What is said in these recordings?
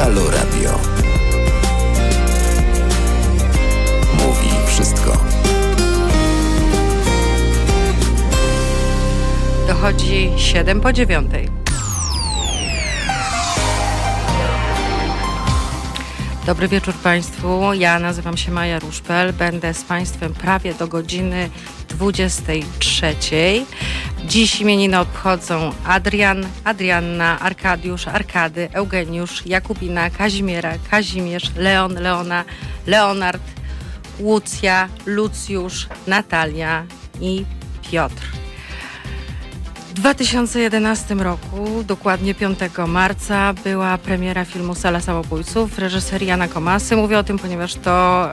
Halo Radio. Mówi wszystko. Dochodzi 8:07. Dobry wieczór Państwu. Ja nazywam się Maja Ruszpel. Będę z Państwem prawie do godziny 23. Dziś imieniny obchodzą Adrian, Adrianna, Arkadiusz, Arkady, Eugeniusz, Jakubina, Kazimiera, Kazimierz, Leon, Leona, Leonard, Łucja, Lucjusz, Natalia i Piotr. W 2011 roku, dokładnie 5 marca, była premiera filmu Sala Samobójców w reżyserii Jana Komasy. Mówię o tym, ponieważ to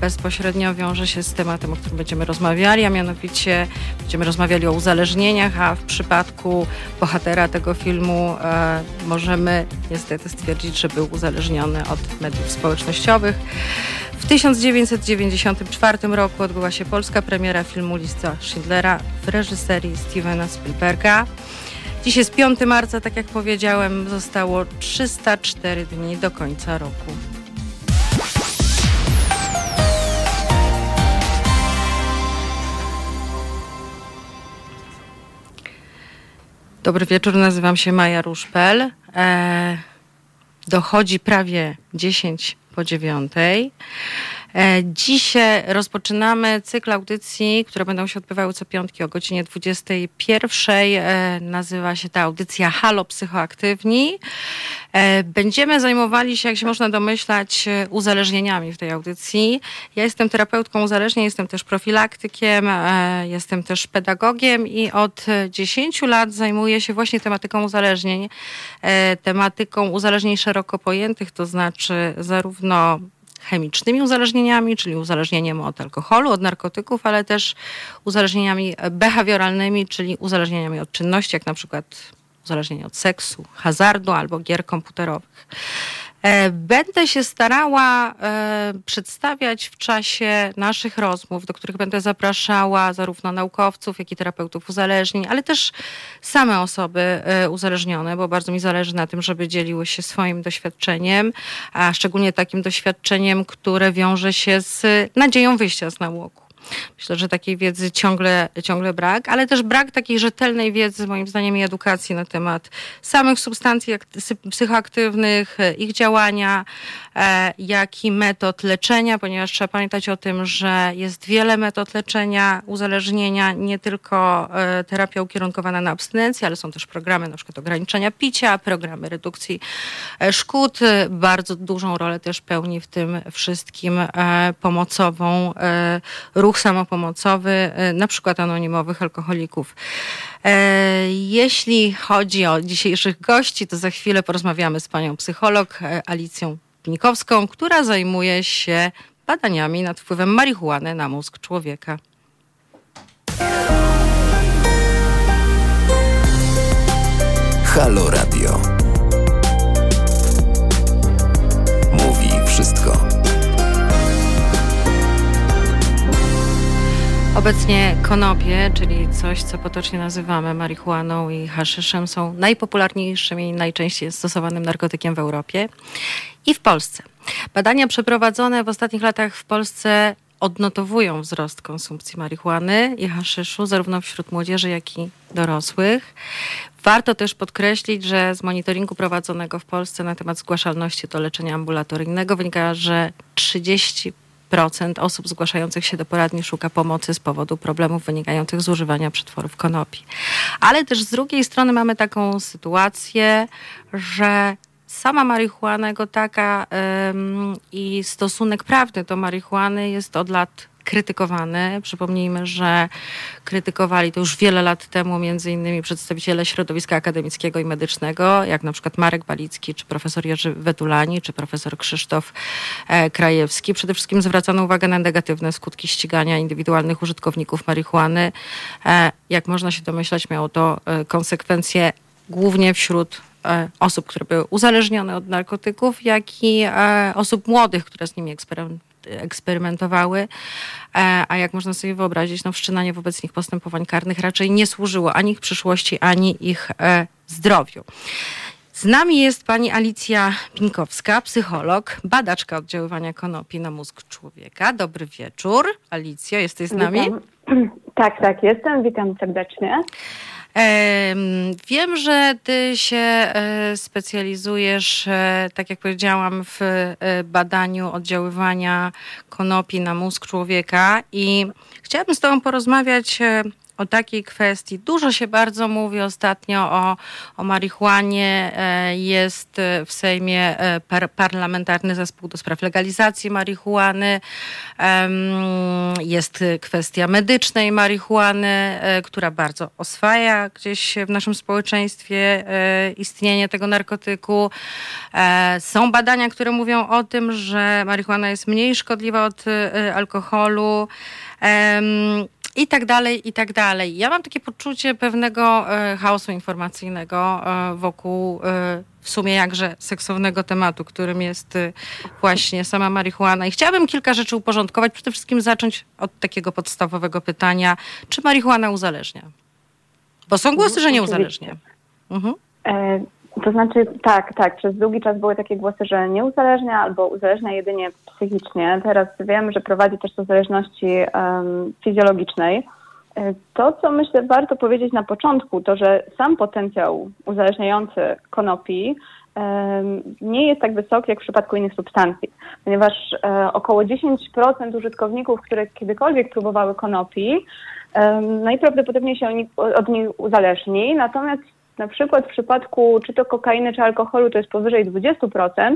bezpośrednio wiąże się z tematem, o którym będziemy rozmawiali, a mianowicie będziemy rozmawiali o uzależnieniach, a w przypadku bohatera tego filmu możemy niestety stwierdzić, że był uzależniony od mediów społecznościowych. W 1994 roku odbyła się polska premiera filmu Lista Schindlera w reżyserii Stevena Spielberga. Dziś jest 5 marca, tak jak powiedziałem, zostało 304 dni do końca roku. Dobry wieczór, nazywam się Maja Ruszpel. Dochodzi prawie 8:50. Dzisiaj rozpoczynamy cykl audycji, które będą się odbywały co piątki o godzinie 21:00. Nazywa się ta audycja Halo Psychoaktywni. Będziemy zajmowali się, jak się można domyślać, uzależnieniami w tej audycji. Ja jestem terapeutką uzależnień, jestem też profilaktykiem, jestem też pedagogiem i od 10 lat zajmuję się właśnie tematyką uzależnień szeroko pojętych, to znaczy zarówno chemicznymi uzależnieniami, czyli uzależnieniem od alkoholu, od narkotyków, ale też uzależnieniami behawioralnymi, czyli uzależnieniami od czynności, jak na przykład uzależnienie od seksu, hazardu albo gier komputerowych. Będę się starała przedstawiać w czasie naszych rozmów, do których będę zapraszała zarówno naukowców, jak i terapeutów uzależnień, ale też same osoby uzależnione, bo bardzo mi zależy na tym, żeby dzieliły się swoim doświadczeniem, a szczególnie takim doświadczeniem, które wiąże się z nadzieją wyjścia z nałogu. Myślę, że takiej wiedzy ciągle brak, ale też brak takiej rzetelnej wiedzy, moim zdaniem, i edukacji na temat samych substancji psychoaktywnych, ich działania, jak i metod leczenia, ponieważ trzeba pamiętać o tym, że jest wiele metod leczenia uzależnienia, nie tylko terapia ukierunkowana na abstynencję, ale są też programy na przykład ograniczenia picia, programy redukcji szkód. Bardzo dużą rolę też pełni w tym wszystkim pomocową ruch samopomocowy, na przykład anonimowych alkoholików. Jeśli chodzi o dzisiejszych gości, to za chwilę porozmawiamy z panią psycholog Alicją Binkowską, która zajmuje się badaniami nad wpływem marihuany na mózg człowieka. Halo Radio. Mówi wszystko. Obecnie konopie, czyli coś, co potocznie nazywamy marihuaną i haszyszem, są najpopularniejszym i najczęściej stosowanym narkotykiem w Europie i w Polsce. Badania przeprowadzone w ostatnich latach w Polsce odnotowują wzrost konsumpcji marihuany i haszyszu zarówno wśród młodzieży, jak i dorosłych. Warto też podkreślić, że z monitoringu prowadzonego w Polsce na temat zgłaszalności do leczenia ambulatoryjnego wynika, że 30% osób zgłaszających się do poradni szuka pomocy z powodu problemów wynikających z używania przetworów konopi. Ale też z drugiej strony mamy taką sytuację, że sama marihuana jako taka i stosunek prawny do marihuany jest od lat krytykowany. Przypomnijmy, że krytykowali to już wiele lat temu m.in. przedstawiciele środowiska akademickiego i medycznego, jak na przykład Marek Balicki, czy profesor Jerzy Wetulani, czy profesor Krzysztof Krajewski. Przede wszystkim zwracano uwagę na negatywne skutki ścigania indywidualnych użytkowników marihuany. Jak można się domyślać, miało to konsekwencje głównie wśród osób, które były uzależnione od narkotyków, jak i osób młodych, które z nimi eksperymentowały, a jak można sobie wyobrazić, wszczynanie wobec nich postępowań karnych raczej nie służyło ani ich przyszłości, ani ich zdrowiu. Z Z nami jest pani Alicja Binkowska, psycholog, badaczka oddziaływania konopi na mózg człowieka. Dobry wieczór. Alicjo, jesteś z nami? Witam. Tak, jestem. Witam serdecznie. Wiem, że ty się specjalizujesz, tak jak powiedziałam, w badaniu oddziaływania konopi na mózg człowieka i chciałabym z tobą porozmawiać o takiej kwestii. Dużo się bardzo mówi ostatnio o marihuanie. Jest w Sejmie Parlamentarny Zespół do Spraw Legalizacji Marihuany. Jest kwestia medycznej marihuany, która bardzo oswaja gdzieś w naszym społeczeństwie istnienie tego narkotyku. Są badania, które mówią o tym, że marihuana jest mniej szkodliwa od alkoholu. I tak dalej, i tak dalej. Ja mam takie poczucie pewnego chaosu informacyjnego wokół w sumie jakże seksownego tematu, którym jest właśnie sama marihuana. I chciałabym kilka rzeczy uporządkować. Przede wszystkim zacząć od takiego podstawowego pytania. Czy marihuana uzależnia? Bo są głosy, że nie uzależnia. Mhm. To znaczy tak. Przez długi czas były takie głosy, że nie uzależnia albo uzależnia jedynie psychicznie. Teraz wiemy, że prowadzi też do zależności fizjologicznej. To, co myślę warto powiedzieć na początku, to że sam potencjał uzależniający konopi nie jest tak wysoki jak w przypadku innych substancji, ponieważ około 10% użytkowników, które kiedykolwiek próbowały konopi, najprawdopodobniej się od niej uzależni, natomiast na przykład w przypadku czy to kokainy, czy alkoholu to jest powyżej 20%,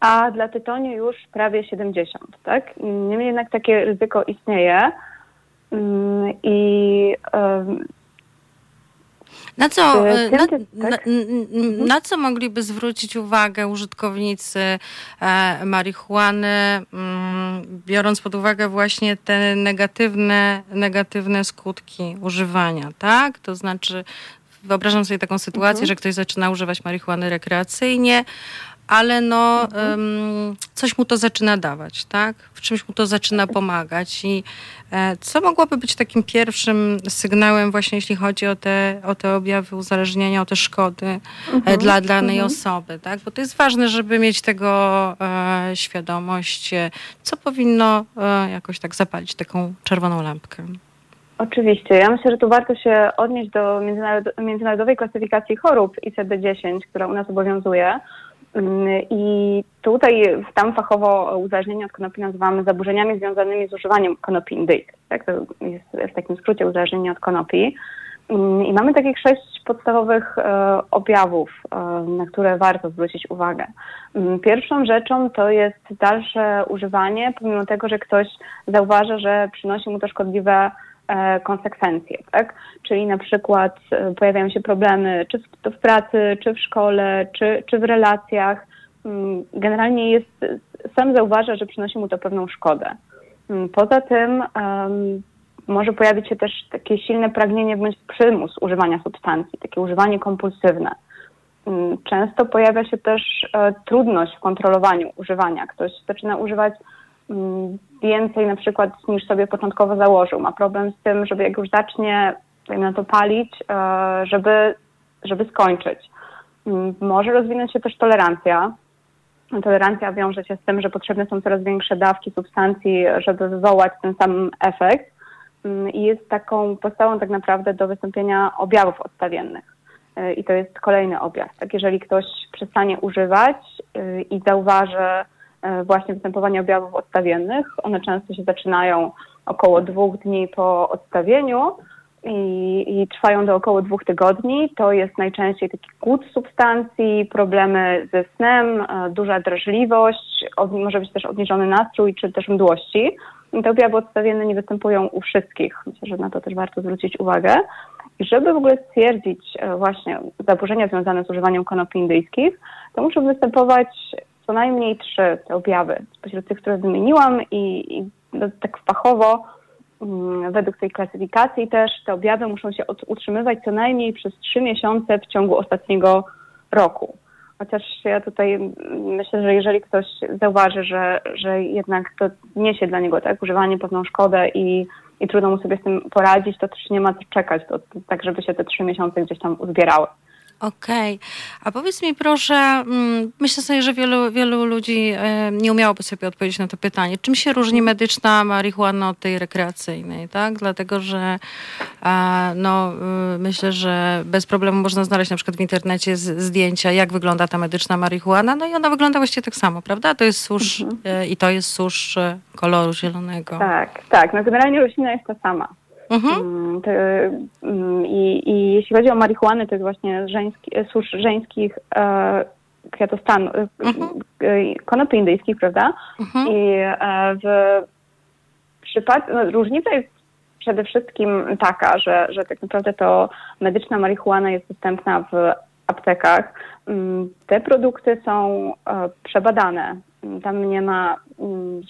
a dla tytoniu już prawie 70%. Tak? Niemniej jednak takie ryzyko istnieje. Na co mogliby zwrócić uwagę użytkownicy marihuany, biorąc pod uwagę właśnie te negatywne skutki używania, tak? To znaczy wyobrażam sobie taką sytuację, że ktoś zaczyna używać marihuany rekreacyjnie, ale coś mu to zaczyna dawać, tak? W czymś mu to zaczyna pomagać. I co mogłoby być takim pierwszym sygnałem właśnie, jeśli chodzi o te objawy uzależnienia, o te szkody dla danej osoby, tak? Bo to jest ważne, żeby mieć tego świadomość, co powinno jakoś tak zapalić taką czerwoną lampkę. Oczywiście. Ja myślę, że tu warto się odnieść do międzynarodowej klasyfikacji chorób ICD-10, która u nas obowiązuje. I tutaj tam fachowo uzależnienie od konopi nazywamy zaburzeniami związanymi z używaniem konopi indyjskiej. Tak? To jest w takim skrócie uzależnienie od konopi. I mamy takich 6 podstawowych objawów, na które warto zwrócić uwagę. Pierwszą rzeczą to jest dalsze używanie, pomimo tego, że ktoś zauważa, że przynosi mu to szkodliwe konsekwencje, tak? Czyli na przykład pojawiają się problemy czy w pracy, czy w szkole, czy w relacjach. Generalnie sam zauważa, że przynosi mu to pewną szkodę. Poza tym może pojawić się też takie silne pragnienie bądź przymus używania substancji, takie używanie kompulsywne. Często pojawia się też trudność w kontrolowaniu używania. Ktoś zaczyna używać więcej na przykład niż sobie początkowo założył. Ma problem z tym, żeby jak już zacznie na to palić, żeby skończyć. Może rozwinąć się też tolerancja. Tolerancja wiąże się z tym, że potrzebne są coraz większe dawki substancji, żeby wywołać ten sam efekt i jest taką podstawą tak naprawdę do wystąpienia objawów odstawiennych. I to jest kolejny objaw. Tak, jeżeli ktoś przestanie używać i zauważy właśnie występowanie objawów odstawiennych. One często się zaczynają około 2 dni po odstawieniu i trwają do około 2 tygodni. To jest najczęściej taki głód substancji, problemy ze snem, duża drażliwość, może być też obniżony nastrój czy też mdłości. I te objawy odstawienne nie występują u wszystkich. Myślę, że na to też warto zwrócić uwagę. I żeby w ogóle stwierdzić właśnie zaburzenia związane z używaniem konopi indyjskich, to muszą występować co najmniej 3 te objawy spośród tych, które wymieniłam i tak fachowo według tej klasyfikacji też te objawy muszą się utrzymywać co najmniej przez 3 miesiące w ciągu ostatniego roku. Chociaż ja tutaj myślę, że jeżeli ktoś zauważy, że jednak to niesie dla niego tak używanie pewną szkodę i trudno mu sobie z tym poradzić, to też nie ma co czekać, tak żeby się te 3 miesiące gdzieś tam uzbierały. Okej. A powiedz mi proszę, myślę sobie, że wielu ludzi nie umiałoby sobie odpowiedzieć na to pytanie. Czym się różni medyczna marihuana od tej rekreacyjnej, tak? Dlatego, że myślę, że bez problemu można znaleźć na przykład w internecie zdjęcia, jak wygląda ta medyczna marihuana. No i ona wygląda właściwie tak samo, prawda? To jest susz i to jest susz koloru zielonego. Tak. No generalnie roślina jest ta sama. Mhm. I jeśli chodzi o marihuanę, to jest właśnie susz żeńskich kwiatostanów, konopy indyjskich, prawda? Mhm. I różnica jest przede wszystkim taka, że tak naprawdę to medyczna marihuana jest dostępna w aptekach. Te produkty są przebadane. Tam nie ma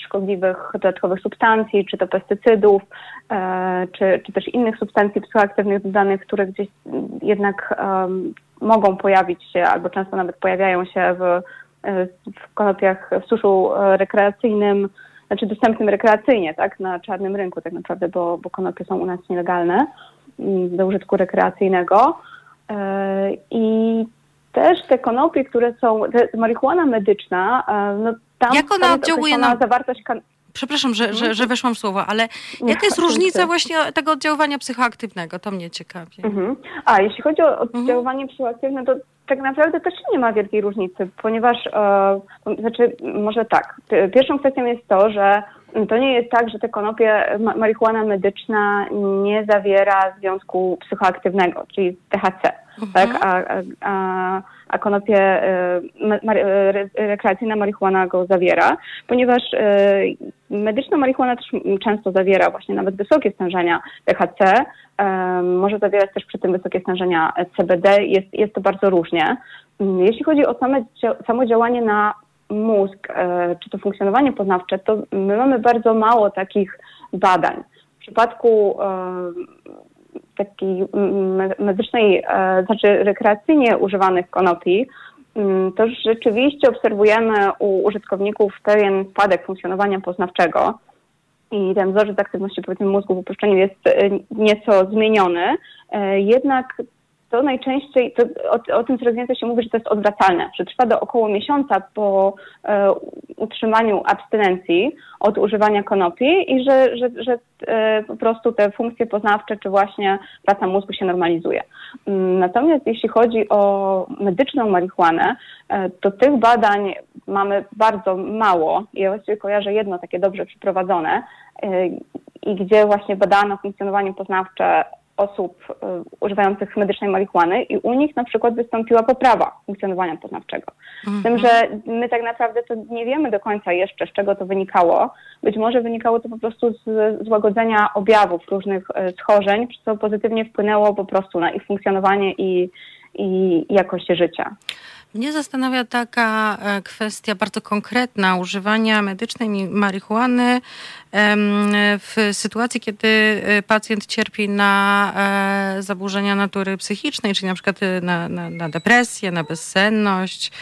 szkodliwych dodatkowych substancji, czy to pestycydów, czy też innych substancji psychoaktywnych dodanych, które gdzieś jednak mogą pojawić się, albo często nawet pojawiają się w konopiach, w suszu rekreacyjnym, znaczy dostępnym rekreacyjnie, tak, na czarnym rynku tak naprawdę, bo konopie są u nas nielegalne do użytku rekreacyjnego. I też te konopie, które są... Marihuana medyczna, no tam... Jak ona oddziałuje na... Zawartość Przepraszam, że weszłam w słowo, ale jaka jest różnica właśnie tego oddziaływania psychoaktywnego? To mnie ciekawi. Mhm. A jeśli chodzi o oddziaływanie psychoaktywne, to tak naprawdę też nie ma wielkiej różnicy, ponieważ... Pierwszą kwestią jest to, że to nie jest tak, że te konopie, marihuana medyczna nie zawiera związku psychoaktywnego, czyli THC. Tak, a konopie rekreacyjna marihuana go zawiera, ponieważ medyczna marihuana też często zawiera właśnie nawet wysokie stężenia THC, może zawierać też przy tym wysokie stężenia CBD, jest to bardzo różnie. Jeśli chodzi o samo działanie na mózg, czy to funkcjonowanie poznawcze, to my mamy bardzo mało takich badań. W przypadku takiej medycznej, znaczy rekreacyjnie używanych konopi, to rzeczywiście obserwujemy u użytkowników pewien spadek funkcjonowania poznawczego i ten wzorzec aktywności mózgu w opuszczeniu jest nieco zmieniony. Jednak to najczęściej, o tym coraz więcej się mówi, że to jest odwracalne, że trwa do około miesiąca po utrzymaniu abstynencji od używania konopi i że po prostu te funkcje poznawcze czy właśnie praca mózgu się normalizuje. Natomiast jeśli chodzi o medyczną marihuanę, to tych badań mamy bardzo mało. Ja właściwie kojarzę jedno takie dobrze przeprowadzone i gdzie właśnie badano funkcjonowanie poznawcze osób używających medycznej marihuany i u nich na przykład wystąpiła poprawa funkcjonowania poznawczego. Z tym, że my tak naprawdę to nie wiemy do końca jeszcze, z czego to wynikało. Być może wynikało to po prostu z złagodzenia objawów różnych schorzeń, co pozytywnie wpłynęło po prostu na ich funkcjonowanie i jakość życia. Mnie zastanawia taka kwestia bardzo konkretna używania medycznej marihuany w sytuacji, kiedy pacjent cierpi na zaburzenia natury psychicznej, czyli na przykład na depresję, na bezsenność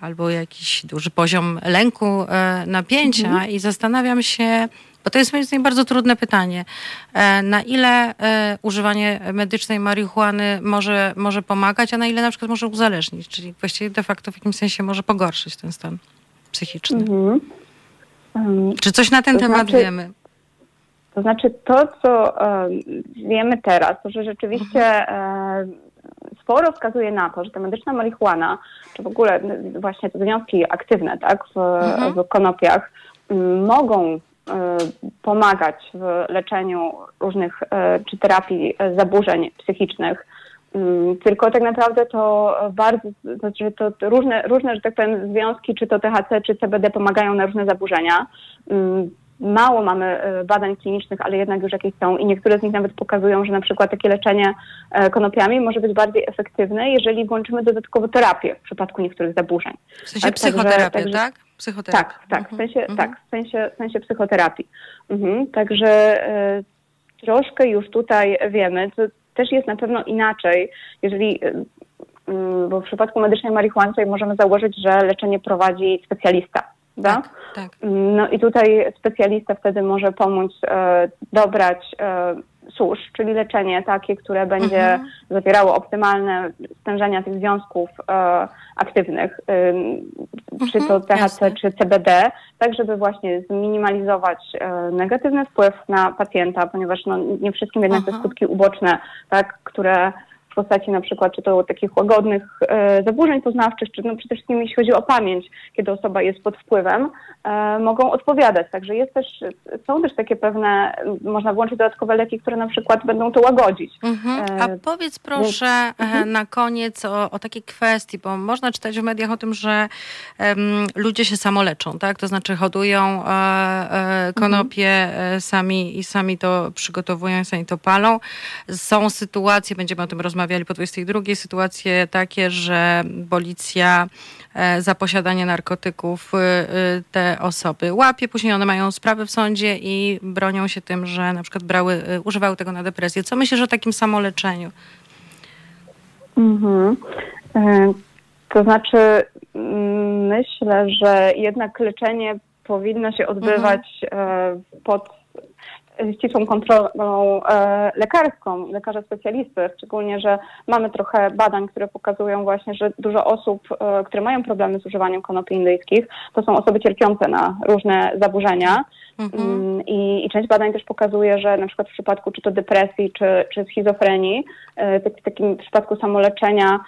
albo jakiś duży poziom lęku, napięcia. I zastanawiam się, bo to jest moim zdaniem bardzo trudne pytanie, na ile używanie medycznej marihuany może pomagać, a na ile na przykład może uzależnić, czyli właściwie de facto w jakimś sensie może pogorszyć ten stan psychiczny. Czy coś na ten temat wiemy? To znaczy to, co wiemy teraz, to że rzeczywiście sporo wskazuje na to, że ta medyczna marihuana, czy w ogóle właśnie te związki aktywne tak, w konopiach mogą pomagać w leczeniu różnych czy terapii zaburzeń psychicznych. Tylko tak naprawdę to bardzo, znaczy to różne, że tak powiem, związki, czy to THC, czy CBD pomagają na różne zaburzenia. Mało mamy badań klinicznych, ale jednak już jakieś są i niektóre z nich nawet pokazują, że na przykład takie leczenie konopiami może być bardziej efektywne, jeżeli włączymy dodatkowo terapię w przypadku niektórych zaburzeń. W sensie psychoterapia, tak? Psychoterapia. Tak, w sensie psychoterapii. Także troszkę już tutaj wiemy, to też jest na pewno inaczej, jeżeli... Bo w przypadku medycznej marihuany możemy założyć, że leczenie prowadzi specjalista. Tak. No i tutaj specjalista wtedy może pomóc dobrać SUSZ, czyli leczenie takie, które będzie zawierało optymalne stężenia tych związków aktywnych, czy to THC, czy CBD, tak żeby właśnie zminimalizować negatywny wpływ na pacjenta, ponieważ no, nie wszystkim jednak te skutki uboczne, tak, które w postaci na przykład czy to takich łagodnych zaburzeń poznawczych, czy no przede wszystkim jeśli chodzi o pamięć, kiedy osoba jest pod wpływem, mogą odpowiadać. Także jest też, są też takie pewne, można włączyć dodatkowe leki, które na przykład będą to łagodzić. A powiedz proszę na koniec o takiej kwestii, bo można czytać w mediach o tym, że ludzie się samoleczą, tak? To znaczy hodują konopie sami to przygotowują, sami to palą. Są sytuacje, będziemy o tym rozmawiali po 22, sytuacje takie, że policja za posiadanie narkotyków te osoby łapie, później one mają sprawę w sądzie i bronią się tym, że na przykład używały tego na depresję. Co myślisz o takim samoleczeniu? To znaczy myślę, że jednak leczenie powinno się odbywać pod ścisłą kontrolą lekarską, lekarza specjalisty, szczególnie, że mamy trochę badań, które pokazują właśnie, że dużo osób, które mają problemy z używaniem konopi indyjskich, to są osoby cierpiące na różne zaburzenia. I część badań też pokazuje, że na przykład w przypadku czy to depresji, czy schizofrenii, w takim przypadku samoleczenia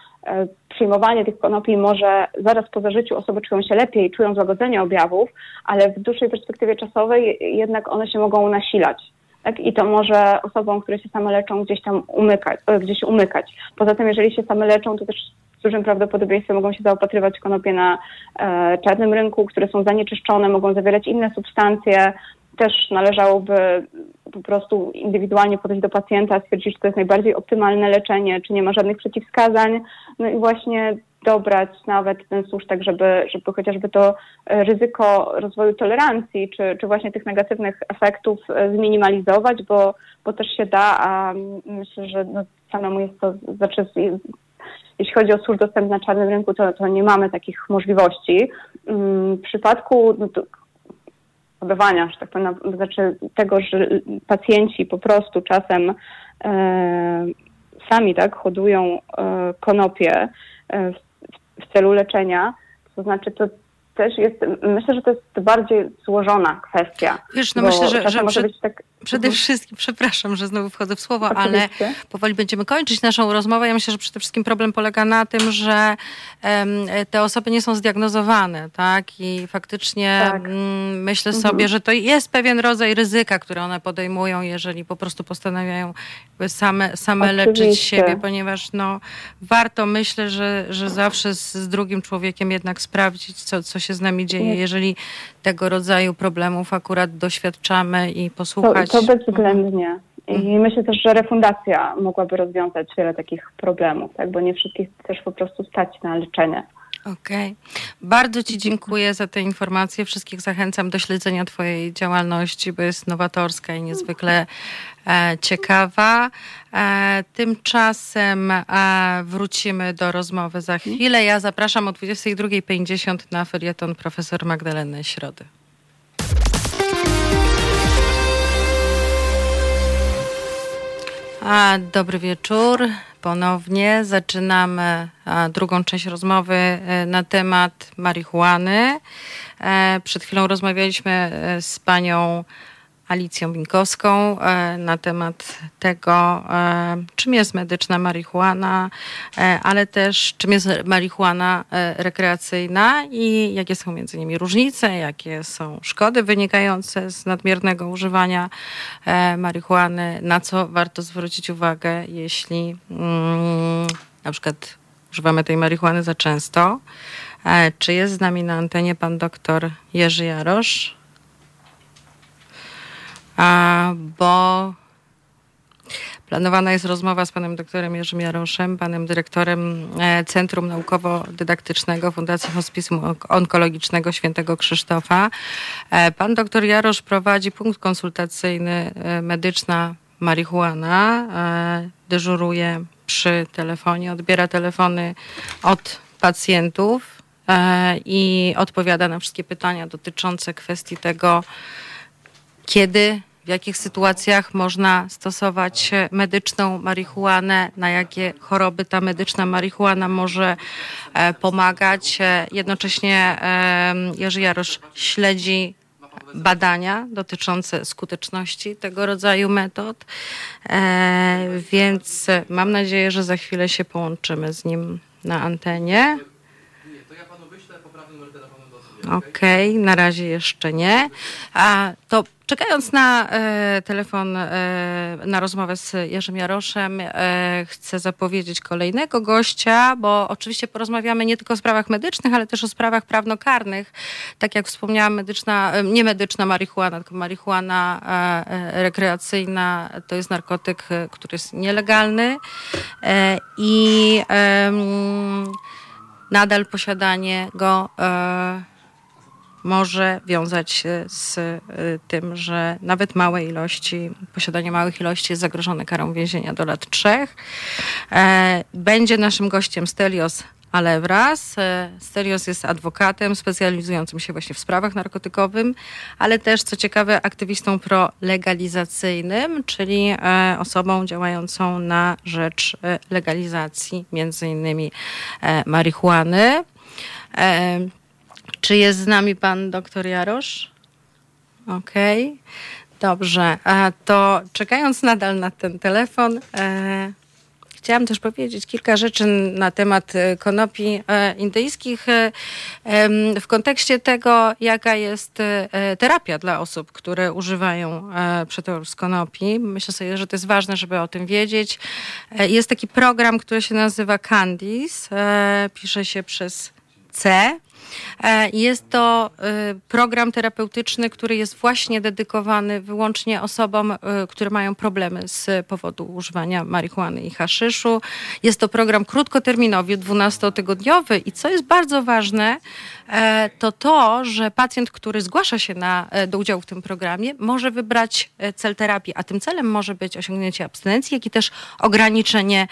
przyjmowanie tych konopi może zaraz po zażyciu osoby czują się lepiej, czują złagodzenie objawów, ale w dłuższej perspektywie czasowej jednak one się mogą nasilać. Tak? I to może osobom, które się samoleczą gdzieś tam umykać. Poza tym, jeżeli się samoleczą, to też z dużym prawdopodobieństwem mogą się zaopatrywać konopie na czarnym rynku, które są zanieczyszczone, mogą zawierać inne substancje. Też należałoby po prostu indywidualnie podejść do pacjenta, stwierdzić, czy to jest najbardziej optymalne leczenie, czy nie ma żadnych przeciwwskazań. No i właśnie dobrać nawet ten SUSZ tak, żeby chociażby to ryzyko rozwoju tolerancji, czy właśnie tych negatywnych efektów zminimalizować, bo też się da, a myślę, że no, samemu jest to... Znaczy, jeśli chodzi o SUSZ dostępny na czarnym rynku, to nie mamy takich możliwości. W przypadku... No, że tak powiem, to znaczy tego, że pacjenci po prostu czasem sami tak hodują konopie w celu leczenia, to znaczy to też jest, myślę, że to jest bardziej złożona kwestia. Wiesz, no myślę, że przede wszystkim, przepraszam, że znowu wchodzę w słowo, oczywiście, ale powoli będziemy kończyć naszą rozmowę. Ja myślę, że przede wszystkim problem polega na tym, że te osoby nie są zdiagnozowane, tak? I faktycznie myślę sobie, że to jest pewien rodzaj ryzyka, które one podejmują, jeżeli po prostu postanawiają same leczyć siebie, ponieważ no, warto, myślę, że zawsze z drugim człowiekiem jednak sprawdzić, co się z nami dzieje, jeżeli tego rodzaju problemów akurat doświadczamy i posłuchać. To bezwzględnie. I myślę też, że refundacja mogłaby rozwiązać wiele takich problemów, tak? Bo nie wszystkich też po prostu stać na leczenie. Okej. Bardzo Ci dziękuję za te informacje. Wszystkich zachęcam do śledzenia Twojej działalności, bo jest nowatorska i niezwykle ciekawa. Tymczasem wrócimy do rozmowy za chwilę. Ja zapraszam o 22:50 na felieton profesor Magdaleny Środy. Dobry wieczór. Ponownie zaczynamy drugą część rozmowy na temat marihuany. Przed chwilą rozmawialiśmy z panią Alicją Binkowską na temat tego, czym jest medyczna marihuana, ale też czym jest marihuana rekreacyjna i jakie są między nimi różnice, jakie są szkody wynikające z nadmiernego używania marihuany, na co warto zwrócić uwagę, jeśli na przykład używamy tej marihuany za często. Czy jest z nami na antenie pan doktor Jerzy Jarosz? Bo planowana jest rozmowa z panem doktorem Jerzym Jaroszem, panem dyrektorem Centrum Naukowo-Dydaktycznego Fundacji Hospicjum Onkologicznego Świętego Krzysztofa. Pan doktor Jarosz prowadzi punkt konsultacyjny medyczna marihuana, dyżuruje przy telefonie, odbiera telefony od pacjentów i odpowiada na wszystkie pytania dotyczące kwestii tego, kiedy w jakich sytuacjach można stosować medyczną marihuanę, na jakie choroby ta medyczna marihuana może pomagać. Jednocześnie Jerzy Jarosz śledzi badania dotyczące skuteczności tego rodzaju metod, więc mam nadzieję, że za chwilę się połączymy z nim na antenie. Okej, na razie jeszcze nie. A to czekając na telefon, na rozmowę z Jerzym Jaroszem, chcę zapowiedzieć kolejnego gościa, bo oczywiście porozmawiamy nie tylko o sprawach medycznych, ale też o sprawach prawnokarnych. Tak jak wspomniałam, nie medyczna marihuana, tylko marihuana rekreacyjna to jest narkotyk, który jest nielegalny i nadal posiadanie go może wiązać się z tym, że nawet małe ilości, posiadanie małych ilości jest zagrożone karą więzienia do lat 3. Będzie naszym gościem Stelios Alevras. Stelios jest adwokatem specjalizującym się właśnie w sprawach narkotykowych, ale też, co ciekawe, aktywistą prolegalizacyjnym, czyli osobą działającą na rzecz legalizacji między innymi marihuany. Czy jest z nami pan doktor Jarosz? Okej, dobrze. A to czekając nadal na ten telefon, chciałam też powiedzieć kilka rzeczy na temat konopi indyjskich w kontekście tego, jaka jest terapia dla osób, które używają przetworów z konopi. Myślę sobie, że to jest ważne, żeby o tym wiedzieć. Jest taki program, który się nazywa Candis, pisze się przez C. Jest to program terapeutyczny, który jest właśnie dedykowany wyłącznie osobom, które mają problemy z powodu używania marihuany i haszyszu. Jest to program krótkoterminowy, 12-tygodniowy i co jest bardzo ważne, to to, że pacjent, który zgłasza się do udziału w tym programie, może wybrać cel terapii, a tym celem może być osiągnięcie abstynencji, jak i też ograniczenie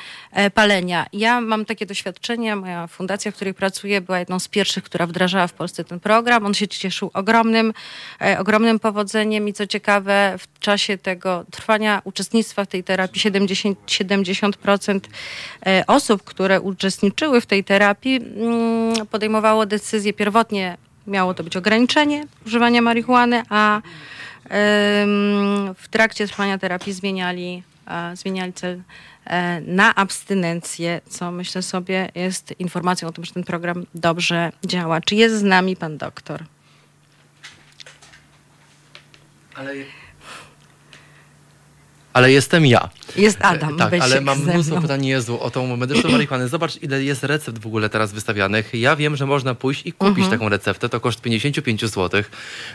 palenia. Ja mam takie doświadczenie, moja fundacja, w której pracuję, była jedną z pierwszych, która wdrażała w Polsce ten program. On się cieszył ogromnym powodzeniem i co ciekawe, w czasie tego trwania uczestnictwa w tej terapii 70% osób, które uczestniczyły w tej terapii, podejmowało decyzję. Pierwotnie miało to być ograniczenie używania marihuany, a w trakcie trwania terapii zmieniali cel na abstynencję, co myślę sobie jest informacją o tym, że ten program dobrze działa. Czy jest z nami pan doktor? Ale jestem ja. Jest Adam. Tak, ale mam mnóstwo pytań, Jezu, o tą medyczną marihuanę. Zobacz, ile jest recept w ogóle teraz wystawianych. Ja wiem, że można pójść i kupić taką receptę. To koszt 55 zł.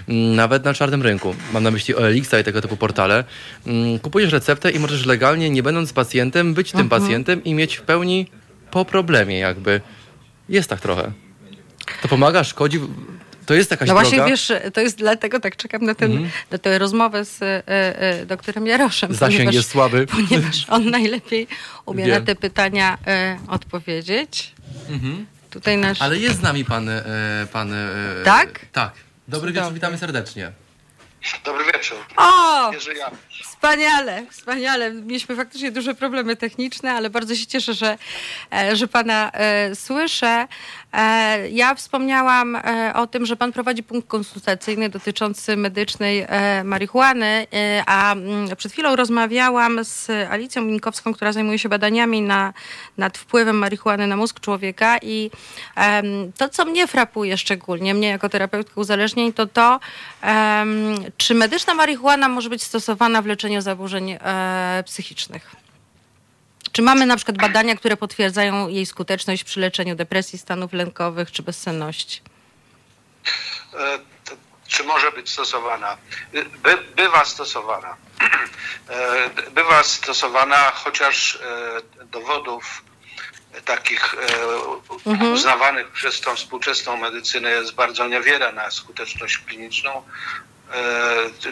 Nawet na czarnym rynku. Mam na myśli OLX-a i tego typu portale. Kupujesz receptę i możesz legalnie, nie będąc pacjentem, być tym pacjentem i mieć w pełni po problemie jakby. Jest tak trochę. To pomaga, szkodzi... To jest jakaś droga. No właśnie, wiesz, to jest dlatego, tak czekam na tę rozmowę z doktorem Jaroszem. Zasięg jest słaby. Ponieważ on najlepiej umie na te pytania odpowiedzieć. Tutaj nasz... Ale jest z nami pan tak? Tak. Dobry wieczór, witamy serdecznie. Dobry wieczór. O! Wspaniale. Mieliśmy faktycznie duże problemy techniczne, ale bardzo się cieszę, że pana słyszę. Ja wspomniałam o tym, że pan prowadzi punkt konsultacyjny dotyczący medycznej marihuany, a przed chwilą rozmawiałam z Alicją Binkowską, która zajmuje się badaniami nad wpływem marihuany na mózg człowieka i to, co mnie frapuje szczególnie, mnie jako terapeutkę uzależnień, to to, czy medyczna marihuana może być stosowana w leczeniu zaburzeń psychicznych? Czy mamy na przykład badania, które potwierdzają jej skuteczność przy leczeniu depresji, stanów lękowych czy bezsenności? Czy może być stosowana? Bywa stosowana. Bywa stosowana, chociaż dowodów takich uznawanych przez tą współczesną medycynę jest bardzo niewiele na skuteczność kliniczną,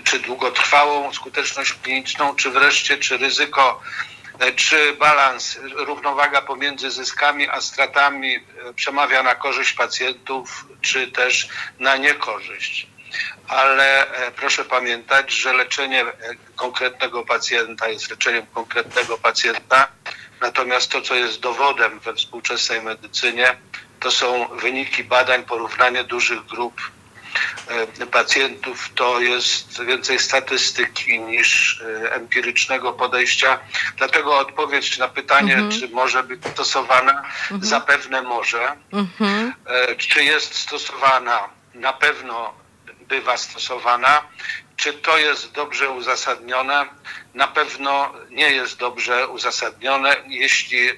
czy długotrwałą skuteczność kliniczną, czy wreszcie, czy ryzyko, czy balans, równowaga pomiędzy zyskami a stratami przemawia na korzyść pacjentów, czy też na niekorzyść. ale proszę pamiętać, że leczenie konkretnego pacjenta jest leczeniem konkretnego pacjenta, natomiast to, co jest dowodem we współczesnej medycynie, to są wyniki badań, porównanie dużych grup pacjentów, to jest więcej statystyki niż empirycznego podejścia. Dlatego odpowiedź na pytanie, czy może być stosowana, zapewne może. Czy jest stosowana? Na pewno bywa stosowana. Czy to jest dobrze uzasadnione? Na pewno nie jest dobrze uzasadnione, jeśli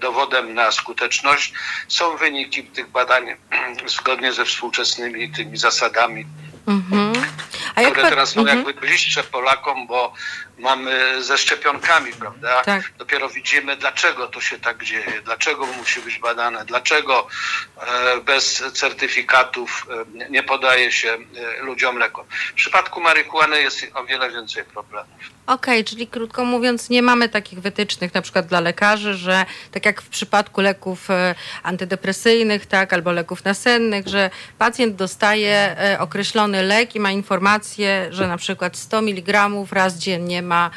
dowodem na skuteczność są wyniki tych badań zgodnie ze współczesnymi tymi zasadami, które teraz są jakby bliższe Polakom, bo mamy ze szczepionkami, prawda? Tak. Dopiero widzimy, dlaczego to się tak dzieje, dlaczego musi być badane, dlaczego bez certyfikatów nie podaje się ludziom leku. W przypadku marihuany jest o wiele więcej problemów. Okej, czyli krótko mówiąc, nie mamy takich wytycznych na przykład dla lekarzy, że tak jak w przypadku leków antydepresyjnych, tak, albo leków nasennych, że pacjent dostaje określony lek i ma informację, że na przykład 100 mg raz dziennie ma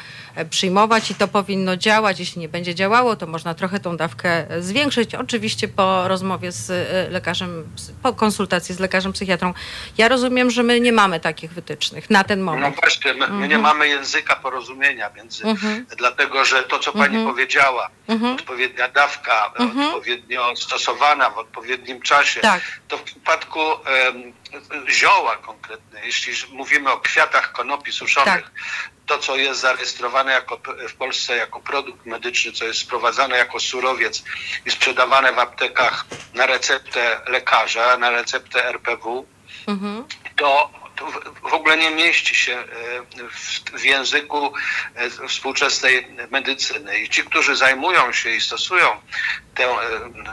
przyjmować i to powinno działać. Jeśli nie będzie działało, to można trochę tą dawkę zwiększyć. Oczywiście po rozmowie z lekarzem, po konsultacji z lekarzem psychiatrą. Ja rozumiem, że my nie mamy takich wytycznych na ten moment. No właśnie, my nie mamy języka porozumienia między, dlatego że to, co pani powiedziała, odpowiednia dawka, odpowiednio stosowana w odpowiednim czasie, tak. To w przypadku zioła konkretne, jeśli mówimy o kwiatach konopi suszonych, tak. To, co jest zarejestrowane jako, w Polsce jako produkt medyczny, co jest sprowadzane jako surowiec i sprzedawane w aptekach na receptę lekarza, na receptę RPW, to w ogóle nie mieści się w języku współczesnej medycyny. I ci, którzy zajmują się i stosują tę,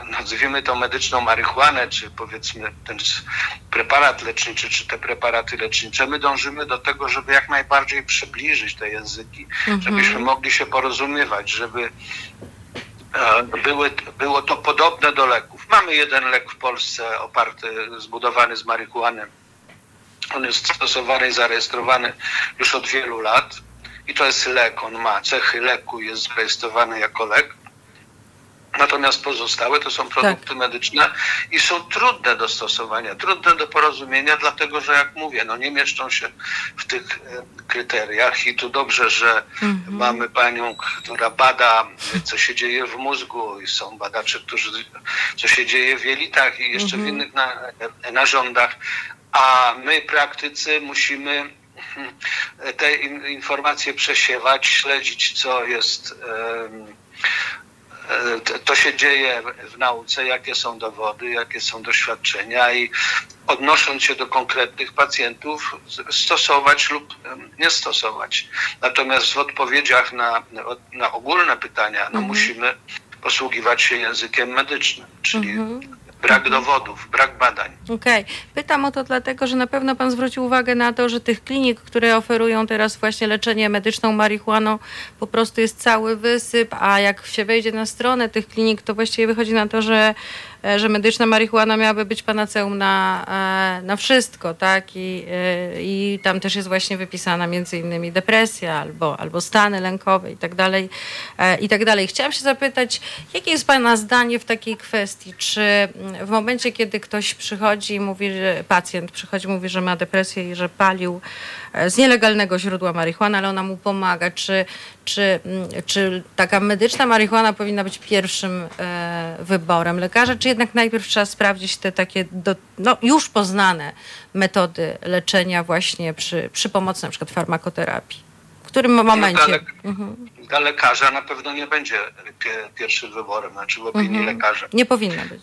nazwijmy to medyczną marihuanę, czy powiedzmy ten preparat leczniczy, czy te preparaty lecznicze, my dążymy do tego, żeby jak najbardziej przybliżyć te języki, żebyśmy mogli się porozumiewać, żeby było to podobne do leków. Mamy jeden lek w Polsce oparty, zbudowany z marihuany. On jest stosowany i zarejestrowany już od wielu lat i to jest lek, on ma cechy leku, jest zarejestrowany jako lek. Natomiast pozostałe to są produkty medyczne i są trudne do stosowania, trudne do porozumienia, dlatego że jak mówię, no nie mieszczą się w tych kryteriach i tu dobrze, że mamy panią, która bada, co się dzieje w mózgu i są badacze, którzy co się dzieje w jelitach i jeszcze w innych narządach. A my, praktycy, musimy te informacje przesiewać, śledzić, co jest, to się dzieje w nauce, jakie są dowody, jakie są doświadczenia i odnosząc się do konkretnych pacjentów, stosować lub nie stosować. Natomiast w odpowiedziach na ogólne pytania, no musimy posługiwać się językiem medycznym, czyli brak dowodów, brak badań. Okej. Pytam o to dlatego, że na pewno pan zwrócił uwagę na to, że tych klinik, które oferują teraz właśnie leczenie medyczną marihuaną, po prostu jest cały wysyp, a jak się wejdzie na stronę tych klinik, to właściwie wychodzi na to, że medyczna marihuana miałaby być panaceum na wszystko, tak? I tam też jest właśnie wypisana między innymi depresja albo stany lękowe i tak dalej. Chciałam się zapytać, jakie jest pana zdanie w takiej kwestii? Czy w momencie, kiedy ktoś przychodzi i mówi, że pacjent przychodzi, mówi, że ma depresję i że palił z nielegalnego źródła marihuana, ale ona mu pomaga, czy taka medyczna marihuana powinna być pierwszym wyborem lekarza, czy jednak najpierw trzeba sprawdzić te takie już poznane metody leczenia właśnie przy pomocy na przykład farmakoterapii? W którym momencie? Dla lekarza na pewno nie będzie pierwszym wyborem, znaczy w opinii lekarza. Nie powinna być.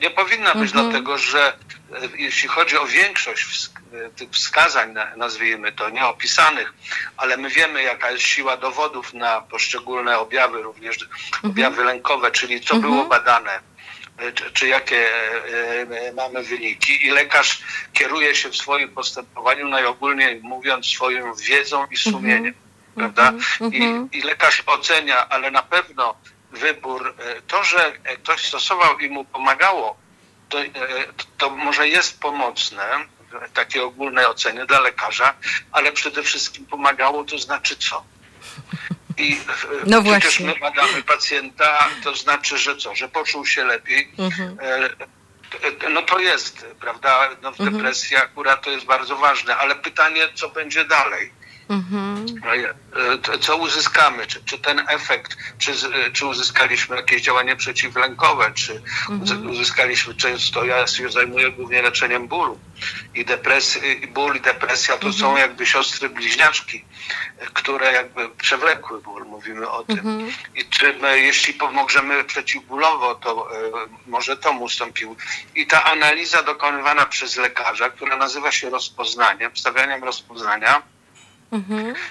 Nie powinna być, dlatego że jeśli chodzi o większość tych wskazań, nazwijmy to, nieopisanych, ale my wiemy, jaka jest siła dowodów na poszczególne objawy, również objawy lękowe, czyli co było badane, czy jakie mamy wyniki i lekarz kieruje się w swoim postępowaniu, najogólniej mówiąc, swoją wiedzą i sumieniem. Prawda? I lekarz ocenia, ale na pewno wybór, to, że ktoś stosował i mu pomagało, to może jest pomocne, takie ogólne oceny dla lekarza, ale przede wszystkim pomagało, to znaczy co? I no przecież właśnie. My badamy pacjenta, to znaczy, że co? Że poczuł się lepiej. Mhm. No to jest, prawda? No w depresji akurat to jest bardzo ważne, ale pytanie, co będzie dalej? Co uzyskamy? Czy ten efekt, czy uzyskaliśmy jakieś działanie przeciwlękowe, czy uzyskaliśmy często, ja się zajmuję głównie leczeniem bólu i depresji, ból i depresja to są jakby siostry bliźniaczki, które jakby przewlekły ból, mówimy o tym. I czy my, jeśli pomożemy przeciwbólowo, to może to mu ustąpił. I ta analiza dokonywana przez lekarza, która nazywa się rozpoznaniem, stawianiem rozpoznania,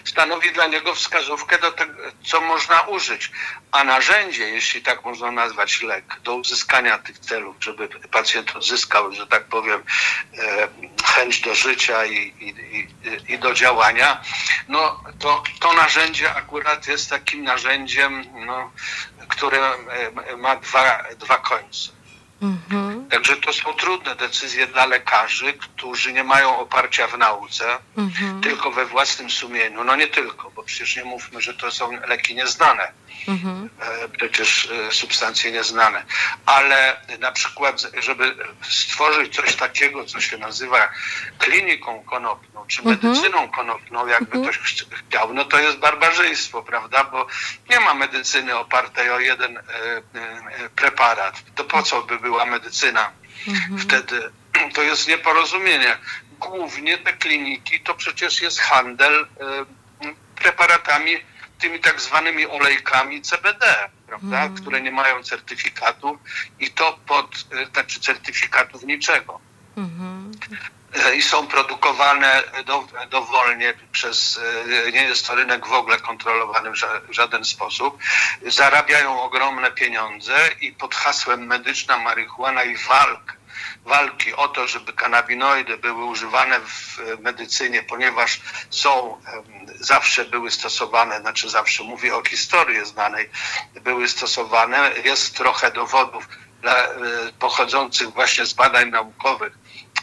stanowi dla niego wskazówkę do tego, co można użyć. A narzędzie, jeśli tak można nazwać lek, do uzyskania tych celów, żeby pacjent odzyskał, że tak powiem, chęć do życia i do działania, no to narzędzie akurat jest takim narzędziem, no, które ma dwa końce. Także to są trudne decyzje dla lekarzy, którzy nie mają oparcia w nauce, tylko we własnym sumieniu. No nie tylko, bo przecież nie mówmy, że to są leki nieznane, przecież substancje nieznane. Ale na przykład, żeby stworzyć coś takiego, co się nazywa kliniką konopną, czy medycyną konopną, jakby ktoś chciał, no to jest barbarzyństwo, prawda? Bo nie ma medycyny opartej o jeden preparat. To po co by była medycyna? Wtedy to jest nieporozumienie. Głównie te kliniki to przecież jest handel preparatami, tymi tak zwanymi olejkami CBD, prawda, które nie mają certyfikatu i to znaczy certyfikatów niczego. I są produkowane dowolnie przez, nie jest to rynek w ogóle kontrolowany w żaden sposób. Zarabiają ogromne pieniądze i pod hasłem medyczna marihuana i walki o to, żeby kanabinoidy były używane w medycynie, ponieważ zawsze były stosowane, znaczy zawsze, mówię o historii znanej, były stosowane, jest trochę dowodów pochodzących właśnie z badań naukowych.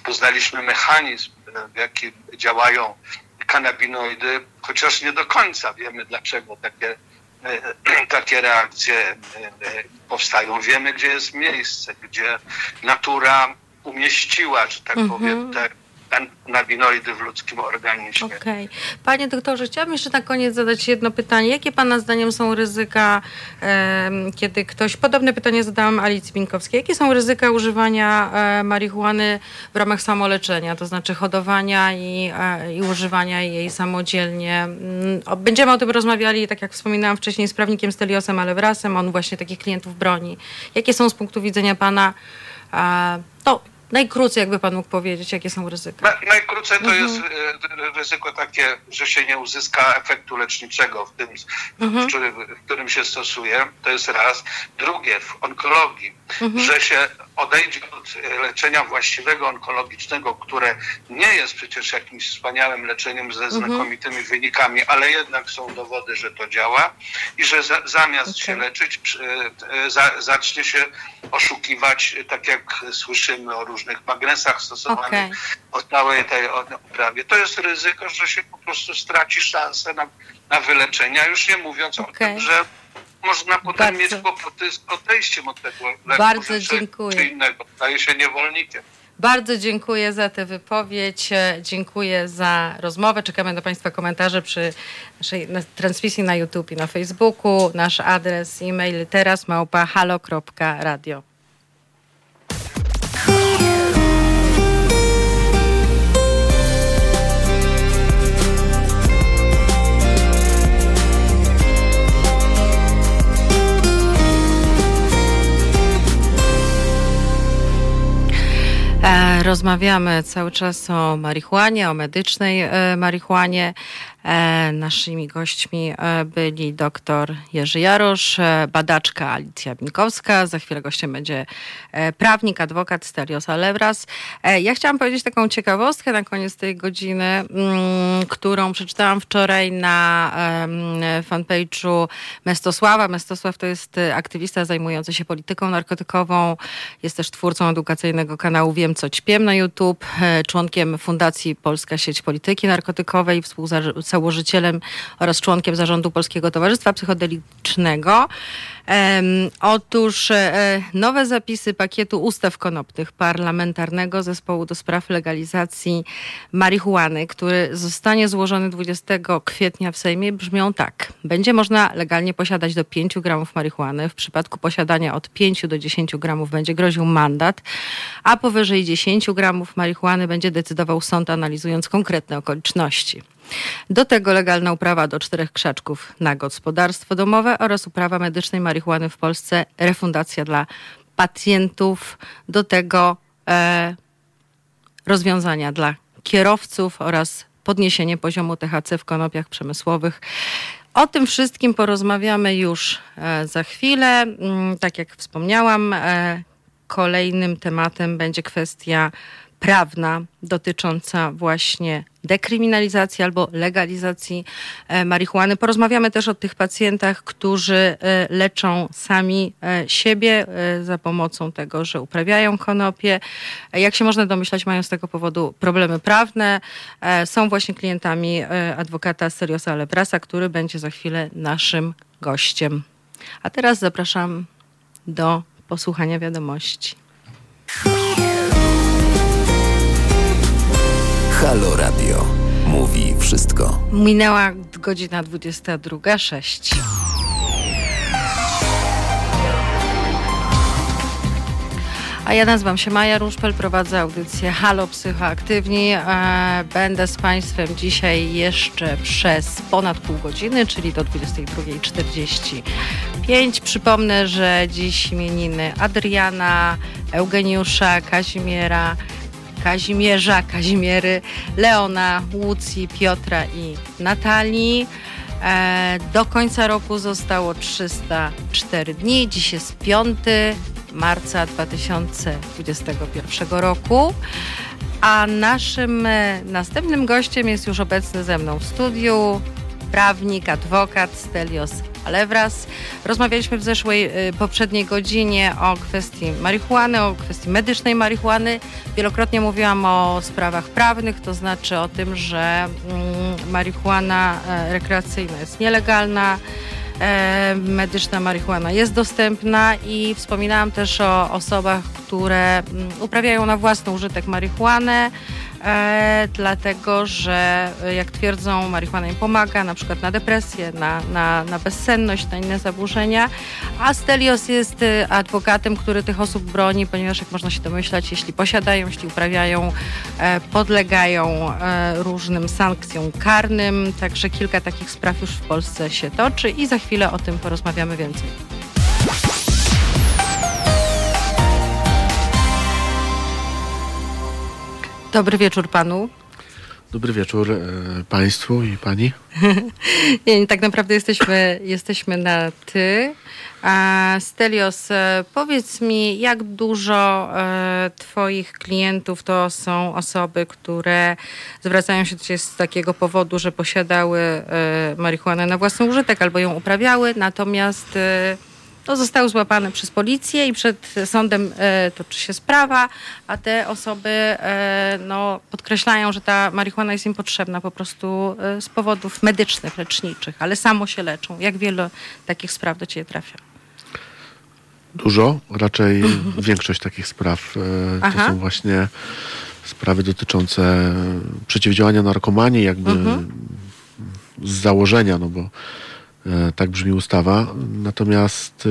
Poznaliśmy mechanizm, w jaki działają kanabinoidy, chociaż nie do końca wiemy, dlaczego takie reakcje powstają. Wiemy, gdzie jest miejsce, gdzie natura umieściła, że tak powiem, kanabinoidy w ludzkim organizmie. Okay. Panie doktorze, chciałabym jeszcze na koniec zadać jedno pytanie. Jakie pana zdaniem są ryzyka, kiedy ktoś... Podobne pytanie zadałam Alicji Binkowskiej. Jakie są ryzyka używania marihuany w ramach samoleczenia, to znaczy hodowania i używania jej samodzielnie? Będziemy o tym rozmawiali, tak jak wspominałam wcześniej, z prawnikiem Steliosem Alevrasem. On właśnie takich klientów broni. Jakie są z punktu widzenia pana najkrócej, jakby pan mógł powiedzieć, jakie są ryzyka? Najkrócej to jest ryzyko takie, że się nie uzyska efektu leczniczego w którym się stosuje. To jest raz. Drugie, w onkologii, że się odejdzie od leczenia właściwego onkologicznego, które nie jest przecież jakimś wspaniałym leczeniem ze znakomitymi wynikami, ale jednak są dowody, że to działa i że zamiast się leczyć, zacznie się oszukiwać, tak jak słyszymy o różnych magnesach stosowanych o całej tej oprawie. To jest ryzyko, że się po prostu straci szansę na wyleczenie, już nie mówiąc o tym, że można potem mieć kłopoty z odejściem od tego leku. Bardzo dziękuję. Czy innego. Staje się niewolnikiem. Bardzo dziękuję za tę wypowiedź, dziękuję za rozmowę. Czekamy na Państwa komentarze przy naszej transmisji na YouTube i na Facebooku. Nasz adres e-mail teraz@halo.radio. Rozmawiamy cały czas o marihuanie, o medycznej marihuanie. Naszymi gośćmi byli dr Jerzy Jarosz, badaczka Alicja Binkowska. Za chwilę gościem będzie prawnik, adwokat Stelios Alevras. Ja chciałam powiedzieć taką ciekawostkę na koniec tej godziny, którą przeczytałam wczoraj na fanpage'u Mestosława. Mestosław to jest aktywista zajmujący się polityką narkotykową. Jest też twórcą edukacyjnego kanału Wiem Co Ćpiem na YouTube, członkiem Fundacji Polska Sieć Polityki Narkotykowej, współzałożycielem oraz członkiem zarządu Polskiego Towarzystwa Psychodelicznego. Otóż nowe zapisy pakietu ustaw konopnych Parlamentarnego Zespołu do Spraw Legalizacji Marihuany, który zostanie złożony 20 kwietnia w Sejmie, brzmią tak. Będzie można legalnie posiadać do 5 gramów marihuany. W przypadku posiadania od 5 do 10 gramów będzie groził mandat, a powyżej 10 gramów marihuany będzie decydował sąd, analizując konkretne okoliczności. Do tego legalna uprawa do 4 krzaczków na gospodarstwo domowe oraz uprawa medycznej marihuany w Polsce, refundacja dla pacjentów, do tego rozwiązania dla kierowców oraz podniesienie poziomu THC w konopiach przemysłowych. O tym wszystkim porozmawiamy już za chwilę. Tak jak wspomniałam, kolejnym tematem będzie kwestia prawna dotycząca właśnie dekryminalizacji albo legalizacji marihuany. Porozmawiamy też o tych pacjentach, którzy leczą sami siebie za pomocą tego, że uprawiają konopie. Jak się można domyślać, mają z tego powodu problemy prawne. Są właśnie klientami adwokata Steliosa Alevrasa, który będzie za chwilę naszym gościem. A teraz zapraszam do posłuchania wiadomości. Halo Radio. Mówi wszystko. Minęła godzina 22:06. A ja nazywam się Maja Ruszpel, prowadzę audycję Halo Psychoaktywni. Będę z Państwem dzisiaj jeszcze przez ponad pół godziny, czyli do 22:45. Przypomnę, że dziś imieniny Adriana, Eugeniusza, Kazimierza, Kazimiery, Leona, Łucji, Piotra i Natalii. Do końca roku zostało 304 dni. Dziś jest 5 marca 2021 roku. A naszym następnym gościem jest już obecny ze mną w studiu prawnik, adwokat Stelios Alevras. Rozmawialiśmy w poprzedniej godzinie o kwestii marihuany, o kwestii medycznej marihuany. Wielokrotnie mówiłam o sprawach prawnych, to znaczy o tym, że marihuana rekreacyjna jest nielegalna, medyczna marihuana jest dostępna i wspominałam też o osobach, które uprawiają na własny użytek marihuanę, dlatego że, jak twierdzą, marihuana im pomaga na przykład na depresję, na bezsenność, na inne zaburzenia. A Stelios jest adwokatem, który tych osób broni, ponieważ, jak można się domyślać, jeśli posiadają, jeśli uprawiają, podlegają różnym sankcjom karnym. Także kilka takich spraw już w Polsce się toczy i za chwilę o tym porozmawiamy więcej. Dobry wieczór panu. Dobry wieczór państwu i pani. Nie, tak naprawdę jesteśmy na ty. Stelios, powiedz mi, jak dużo twoich klientów to są osoby, które zwracają się do ciebie z takiego powodu, że posiadały marihuanę na własny użytek albo ją uprawiały, natomiast zostały złapane przez policję i przed sądem toczy się sprawa, a te osoby podkreślają, że ta marihuana jest im potrzebna po prostu z powodów medycznych, leczniczych, ale samo się leczą. Jak wiele takich spraw do ciebie trafia? Dużo. Raczej większość takich spraw to są właśnie sprawy dotyczące przeciwdziałania narkomanii, jakby z założenia, no bo tak brzmi ustawa, natomiast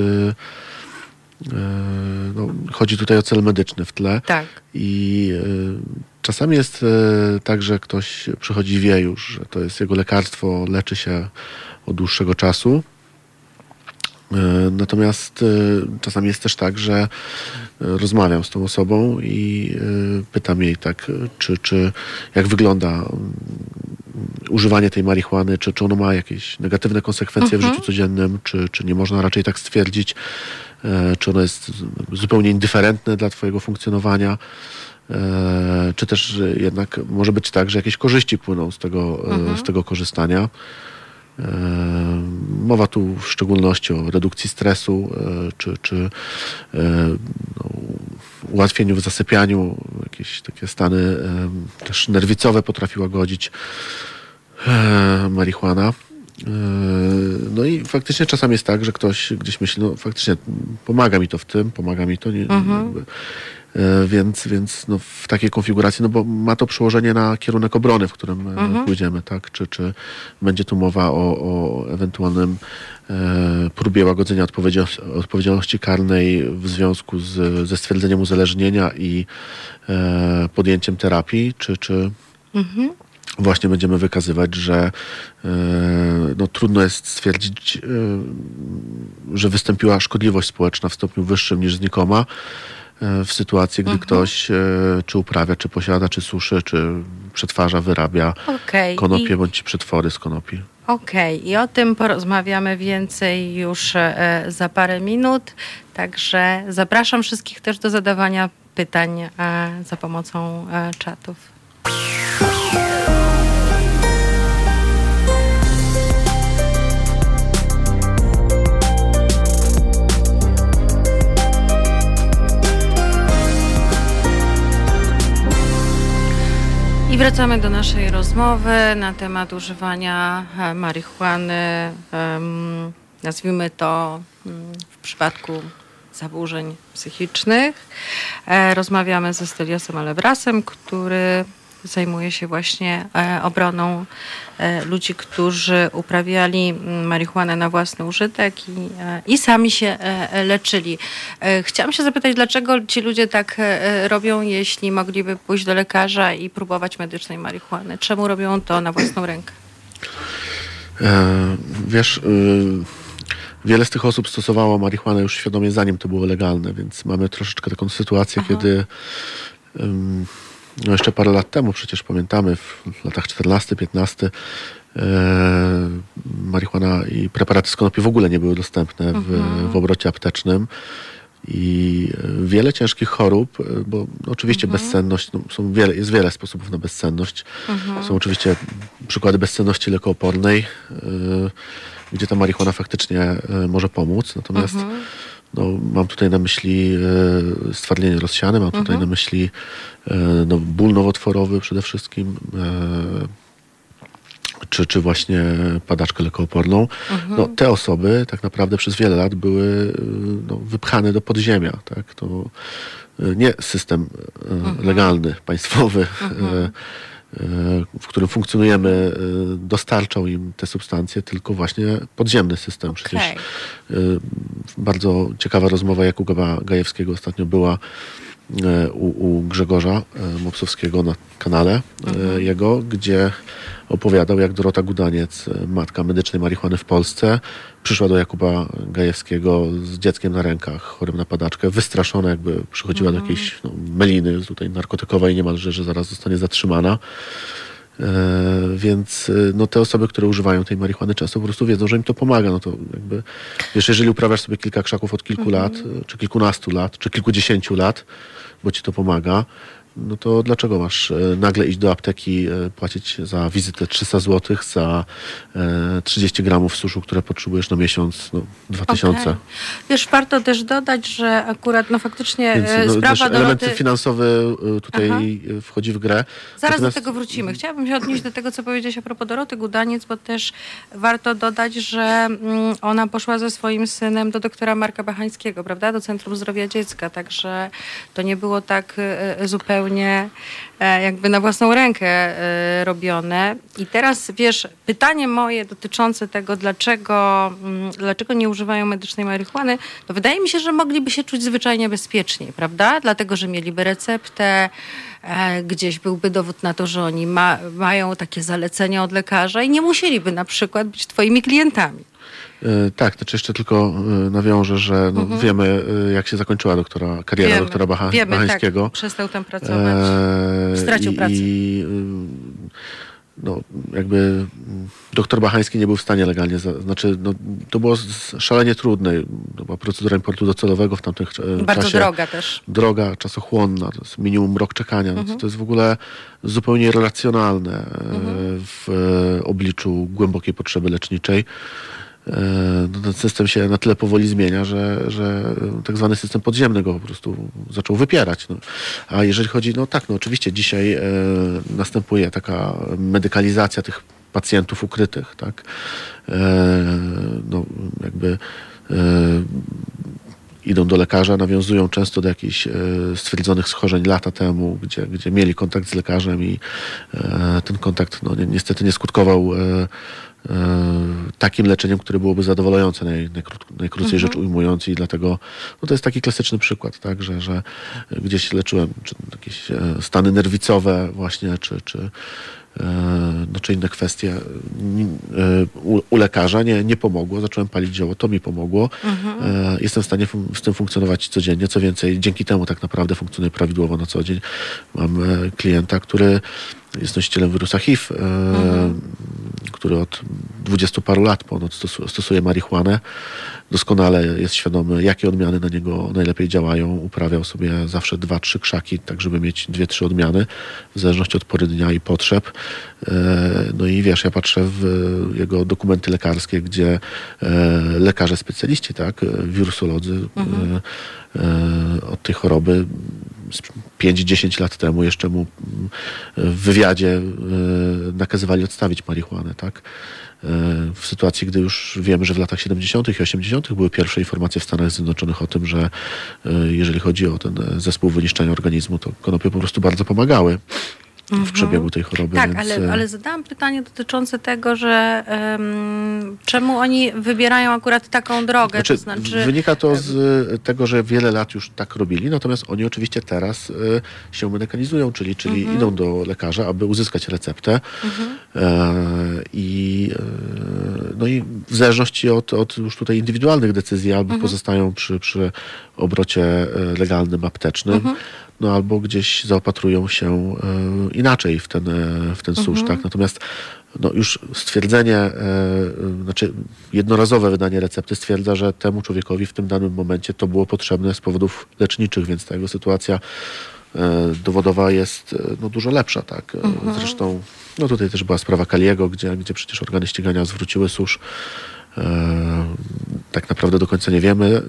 chodzi tutaj o cel medyczny w tle. Tak. I czasami jest tak, że ktoś przychodzi i wie już, że to jest jego lekarstwo, leczy się od dłuższego czasu. Natomiast czasami jest też tak, że rozmawiam z tą osobą i pytam jej tak, czy jak wygląda używanie tej marihuany, czy ono ma jakieś negatywne konsekwencje w życiu codziennym, czy nie można raczej tak stwierdzić, czy ono jest zupełnie indyferentne dla twojego funkcjonowania, czy też jednak może być tak, że jakieś korzyści płyną z tego korzystania. Mowa tu w szczególności o redukcji stresu, czy ułatwieniu w zasypianiu. Jakieś takie stany też nerwicowe potrafiła godzić marihuana. No i faktycznie czasami jest tak, że ktoś gdzieś myśli, no faktycznie pomaga mi to w tym, pomaga mi to. Więc no w takiej konfiguracji, no bo ma to przełożenie na kierunek obrony, w którym pójdziemy, tak? Czy będzie tu mowa o ewentualnym próbie łagodzenia odpowiedzialności karnej w związku ze stwierdzeniem uzależnienia i podjęciem terapii, czy właśnie będziemy wykazywać, że no, trudno jest stwierdzić, że wystąpiła szkodliwość społeczna w stopniu wyższym niż znikoma, w sytuacji, gdy ktoś czy uprawia, czy posiada, czy suszy, czy przetwarza, wyrabia konopie bądź przetwory z konopi. I o tym porozmawiamy więcej już za parę minut, także zapraszam wszystkich też do zadawania pytań za pomocą czatów. I wracamy do naszej rozmowy na temat używania marihuany, nazwijmy to w przypadku zaburzeń psychicznych. Rozmawiamy ze Steliosem Alevrasem, który zajmuje się właśnie obroną ludzi, którzy uprawiali marihuanę na własny użytek i sami się leczyli. Chciałam się zapytać, dlaczego ci ludzie tak robią, jeśli mogliby pójść do lekarza i próbować medycznej marihuany? Czemu robią to na własną rękę? Wiesz, wiele z tych osób stosowało marihuanę już świadomie, zanim to było legalne, więc mamy troszeczkę taką sytuację, kiedy... No jeszcze parę lat temu, przecież pamiętamy, w latach 14-15 marihuana i preparaty z konopi w ogóle nie były dostępne w obrocie aptecznym. I wiele ciężkich chorób, bo oczywiście bezsenność, no jest wiele sposobów na bezsenność. Są oczywiście przykłady bezsenności lekoopornej, gdzie ta marihuana faktycznie może pomóc. Natomiast no, mam tutaj na myśli stwardnienie rozsiane, mam tutaj na myśli no, ból nowotworowy przede wszystkim, czy właśnie padaczkę lekooporną. No, te osoby tak naprawdę przez wiele lat były no, wypchane do podziemia. Tak? To nie system legalny, państwowy, w którym funkcjonujemy, dostarczał im te substancje, tylko właśnie podziemny system. Przecież bardzo ciekawa rozmowa Jakuba Gajewskiego ostatnio była u Grzegorza Mopsowskiego na kanale jego, gdzie opowiadał, jak Dorota Gudaniec, matka medycznej marihuany w Polsce, przyszła do Jakuba Gajewskiego z dzieckiem na rękach, chorym na padaczkę, wystraszona, jakby przychodziła do jakiejś no, meliny tutaj narkotykowej niemalże, że zaraz zostanie zatrzymana. Więc no, te osoby, które używają tej marihuany, często po prostu wiedzą, że im to pomaga. No to jakby, wiesz, jeżeli uprawiasz sobie kilka krzaków od kilku lat, czy kilkunastu lat, czy kilkudziesięciu lat, bo ci to pomaga, no to dlaczego masz nagle iść do apteki, płacić za wizytę 300 zł, za 30 gramów suszu, które potrzebujesz na miesiąc, no 2000. Wiesz, warto też dodać, że akurat no faktycznie więc, no, sprawa Doroty... Element finansowy tutaj wchodzi w grę. Zaraz do tego wrócimy. Chciałabym się odnieść do tego, co powiedziałeś a propos Doroty Gudaniec, bo też warto dodać, że ona poszła ze swoim synem do doktora Marka Bachańskiego, prawda? Do Centrum Zdrowia Dziecka, także to nie było tak zupełnie jakby na własną rękę robione. I teraz, wiesz, pytanie moje dotyczące tego, dlaczego nie używają medycznej marihuany, to wydaje mi się, że mogliby się czuć zwyczajnie bezpieczniej, prawda? Dlatego, że mieliby receptę, gdzieś byłby dowód na to, że oni mają takie zalecenia od lekarza i nie musieliby na przykład być twoimi klientami. Tak, to czy jeszcze tylko nawiążę, że no, wiemy, jak się zakończyła kariera doktora Bachańskiego. Wiemy, tak. Przestał tam pracować, stracił pracę. no, jakby doktor Bachański nie był w stanie legalnie, znaczy no, to było szalenie trudne, była procedura importu docelowego w tamtych czasach. Bardzo droga też. Droga, czasochłonna, to jest minimum rok czekania, to jest w ogóle zupełnie irracjonalne w obliczu głębokiej potrzeby leczniczej. No, ten system się na tyle powoli zmienia, że tak zwany system podziemny go po prostu zaczął wypierać. No. A jeżeli chodzi, no tak, no oczywiście dzisiaj następuje taka medykalizacja tych pacjentów ukrytych, tak? No jakby idą do lekarza, nawiązują często do jakichś stwierdzonych schorzeń lata temu, gdzie mieli kontakt z lekarzem i ten kontakt no, niestety nie skutkował takim leczeniem, które byłoby zadowalające, najkrócej rzecz ujmując, i dlatego no to jest taki klasyczny przykład, tak, że gdzieś leczyłem czy jakieś stany nerwicowe właśnie, czy inne kwestie u lekarza nie pomogło, zacząłem palić zioło, to mi pomogło. Jestem w stanie z tym funkcjonować codziennie, co więcej, dzięki temu tak naprawdę funkcjonuję prawidłowo na co dzień. Mam klienta, który jest nosicielem wirusa HIV, który od 20 paru lat ponad stosuje marihuanę. Doskonale jest świadomy, jakie odmiany na niego najlepiej działają. Uprawiał sobie zawsze 2-3 krzaki, tak żeby mieć 2-3 odmiany, w zależności od pory dnia i potrzeb. No i wiesz, ja patrzę w jego dokumenty lekarskie, gdzie lekarze specjaliści, tak, wirusolodzy od tej choroby 5-10 lat temu jeszcze mu w wywiadzie nakazywali odstawić marihuanę, tak? W sytuacji, gdy już wiemy, że w latach 70. i 80. były pierwsze informacje w Stanach Zjednoczonych o tym, że jeżeli chodzi o ten zespół wyniszczenia organizmu, to konopie po prostu bardzo pomagały w przebiegu tej choroby. Tak, więc... ale zadałam pytanie dotyczące tego, że czemu oni wybierają akurat taką drogę? To znaczy... Wynika to z tego, że wiele lat już tak robili, natomiast oni oczywiście teraz się medykalizują, czyli idą do lekarza, aby uzyskać receptę no i w zależności od już tutaj indywidualnych decyzji albo pozostają przy obrocie legalnym, aptecznym, no albo gdzieś zaopatrują się inaczej w ten susz, tak? Natomiast no już stwierdzenie, znaczy jednorazowe wydanie recepty stwierdza, że temu człowiekowi w tym danym momencie to było potrzebne z powodów leczniczych, więc ta jego sytuacja dowodowa jest no, dużo lepsza, tak? Zresztą no tutaj też była sprawa Kaliego, gdzie przecież organy ścigania zwróciły susz. Tak naprawdę do końca nie wiemy,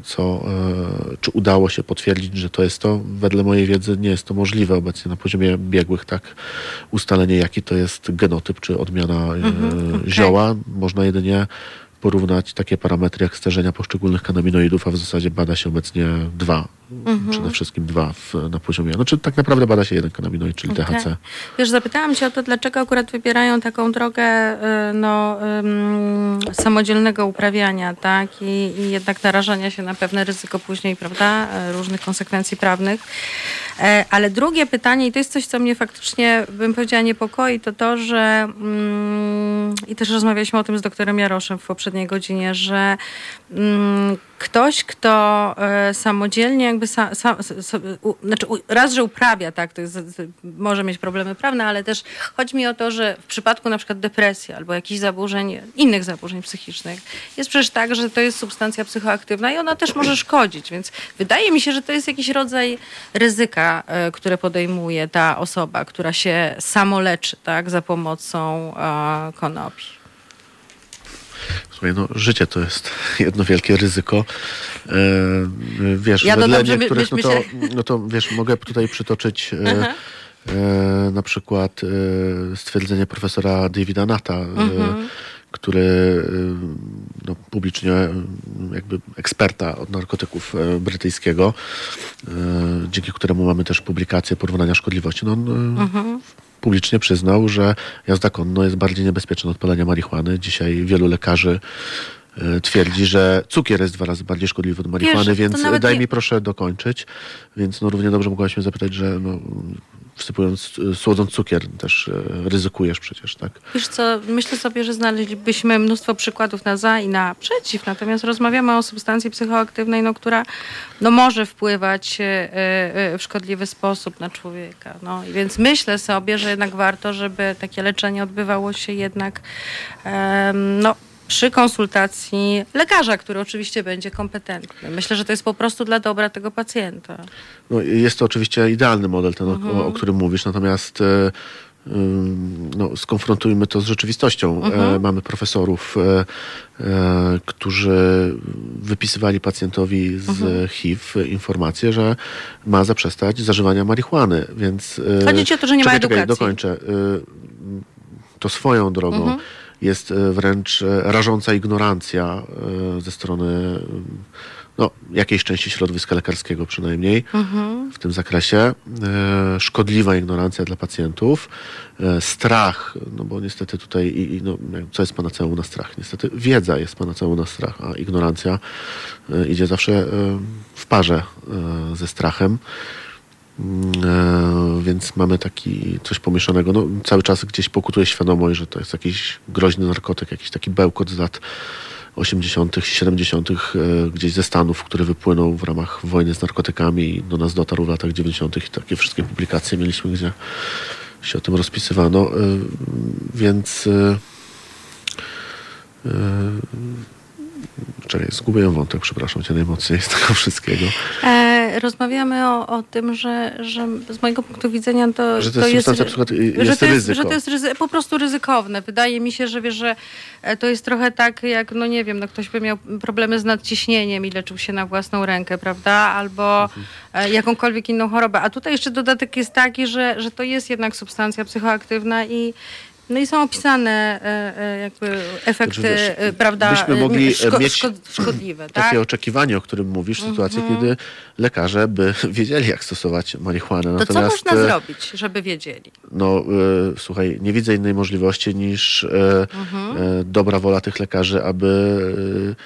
czy udało się potwierdzić, że to jest to. Wedle mojej wiedzy nie jest to możliwe obecnie na poziomie biegłych, tak, ustalenie, jaki to jest genotyp czy odmiana zioła. Można jedynie porównać takie parametry jak stężenia poszczególnych kanabinoidów, a w zasadzie bada się obecnie dwa. Przede wszystkim dwa na poziomie. Znaczy tak naprawdę bada się jeden kanabinoid, czyli THC. Wiesz, zapytałam cię o to, dlaczego akurat wybierają taką drogę samodzielnego uprawiania, tak? I jednak narażania się na pewne ryzyko później, prawda? Różnych konsekwencji prawnych. Ale drugie pytanie, i to jest coś, co mnie faktycznie, bym powiedziała, niepokoi, to, że i też rozmawialiśmy o tym z doktorem Jaroszem w poprzedniej godzinie, że ktoś, kto samodzielnie jakby raz, że uprawia, tak, to jest, może mieć problemy prawne, ale też chodzi mi o to, że w przypadku na przykład depresji albo jakichś zaburzeń, innych zaburzeń psychicznych, jest przecież tak, że to jest substancja psychoaktywna i ona też może szkodzić, więc wydaje mi się, że to jest jakiś rodzaj ryzyka, które podejmuje ta osoba, która się samoleczy, tak, za pomocą konopi. Słuchaj, no życie to jest jedno wielkie ryzyko. Wiesz, ja wedle niektórych, no to wiesz, mogę tutaj przytoczyć na przykład stwierdzenie profesora Davida Nutta, który no, publicznie jakby eksperta od narkotyków brytyjskiego, dzięki któremu mamy też publikację porównania szkodliwości. No on publicznie przyznał, że jazda konno jest bardziej niebezpieczna od palenia marihuany. Dzisiaj wielu lekarzy twierdzi, że cukier jest 2 razy bardziej szkodliwy od marihuany, więc daj mi proszę dokończyć. Więc no, równie dobrze mogłaś mnie zapytać, że no, słodząc cukier też ryzykujesz przecież, tak? Wiesz co, myślę sobie, że znaleźlibyśmy mnóstwo przykładów na za i na przeciw, natomiast rozmawiamy o substancji psychoaktywnej, która może wpływać w szkodliwy sposób na człowieka. I więc myślę sobie, że jednak warto, żeby takie leczenie odbywało się jednak przy konsultacji lekarza, który oczywiście będzie kompetentny. Myślę, że to jest po prostu dla dobra tego pacjenta. Jest to oczywiście idealny model, ten, o którym mówisz, natomiast skonfrontujmy to z rzeczywistością. Mamy profesorów, którzy wypisywali pacjentowi z HIV informację, że ma zaprzestać zażywania marihuany, więc... Chodzi ci o to, że nie ma edukacji. Czekaj, dokończę. To swoją drogą jest wręcz rażąca ignorancja ze strony jakiejś części środowiska lekarskiego przynajmniej w tym zakresie. Szkodliwa ignorancja dla pacjentów. Strach, bo niestety tutaj co jest panaceum na strach? Niestety wiedza jest panaceum na strach, a ignorancja idzie zawsze w parze ze strachem. Więc mamy taki coś pomieszanego. Cały czas gdzieś pokutuje świadomość, że to jest jakiś groźny narkotyk, jakiś taki bełkot z lat 80., 70., gdzieś ze Stanów, który wypłynął w ramach wojny z narkotykami i do nas dotarł w latach 90. i takie wszystkie publikacje mieliśmy, gdzie się o tym rozpisywano. Więc czekaj, zgubiłem wątek, przepraszam cię najmocniej z tego wszystkiego. Rozmawiamy o tym, że z mojego punktu widzenia to, że to jest ryzyko. Że to jest po prostu ryzykowne. Wydaje mi się, że wiesz, że to jest trochę tak jak, ktoś by miał problemy z nadciśnieniem i leczył się na własną rękę, prawda? Albo jakąkolwiek inną chorobę. A tutaj jeszcze dodatek jest taki, że to jest jednak substancja psychoaktywna i są opisane jakby efekty, prawda, byśmy mogli mieć szkodliwe. Takie oczekiwanie, o którym mówisz, sytuację, kiedy lekarze by wiedzieli, jak stosować marihuanę. Natomiast, co można zrobić, żeby wiedzieli? Słuchaj, nie widzę innej możliwości niż dobra wola tych lekarzy, aby...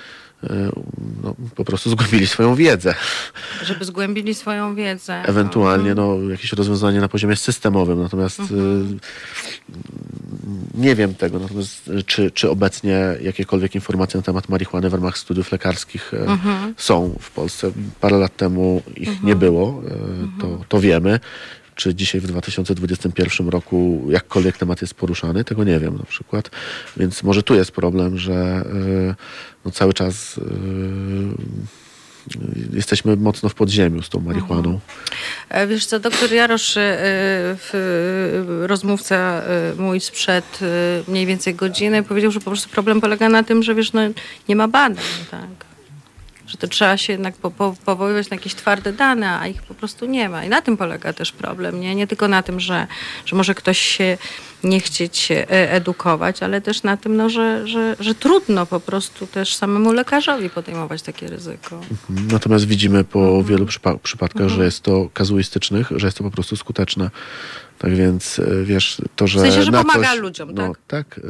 po prostu zgłębili swoją wiedzę. Żeby zgłębili swoją wiedzę. Ewentualnie jakieś rozwiązanie na poziomie systemowym. Natomiast nie wiem tego. Natomiast czy obecnie jakiekolwiek informacje na temat marihuany w ramach studiów lekarskich są w Polsce. Parę lat temu ich nie było. To wiemy. Czy dzisiaj w 2021 roku jakkolwiek temat jest poruszany? Tego nie wiem na przykład. Więc może tu jest problem, że cały czas jesteśmy mocno w podziemiu z tą marihuaną. Wiesz co, doktor Jarosz, rozmówca mój sprzed mniej więcej godziny, powiedział, że po prostu problem polega na tym, że nie ma badań, tak? Że to trzeba się jednak powoływać na jakieś twarde dane, a ich po prostu nie ma. I na tym polega też problem, nie tylko na tym, że może ktoś się nie chcieć edukować, ale też na tym, że trudno po prostu też samemu lekarzowi podejmować takie ryzyko. Natomiast widzimy po wielu przypadkach, że jest to kazuistycznych, że jest to po prostu skuteczne. Tak więc wiesz, to, że... W sensie, że pomaga ludziom, tak? Tak.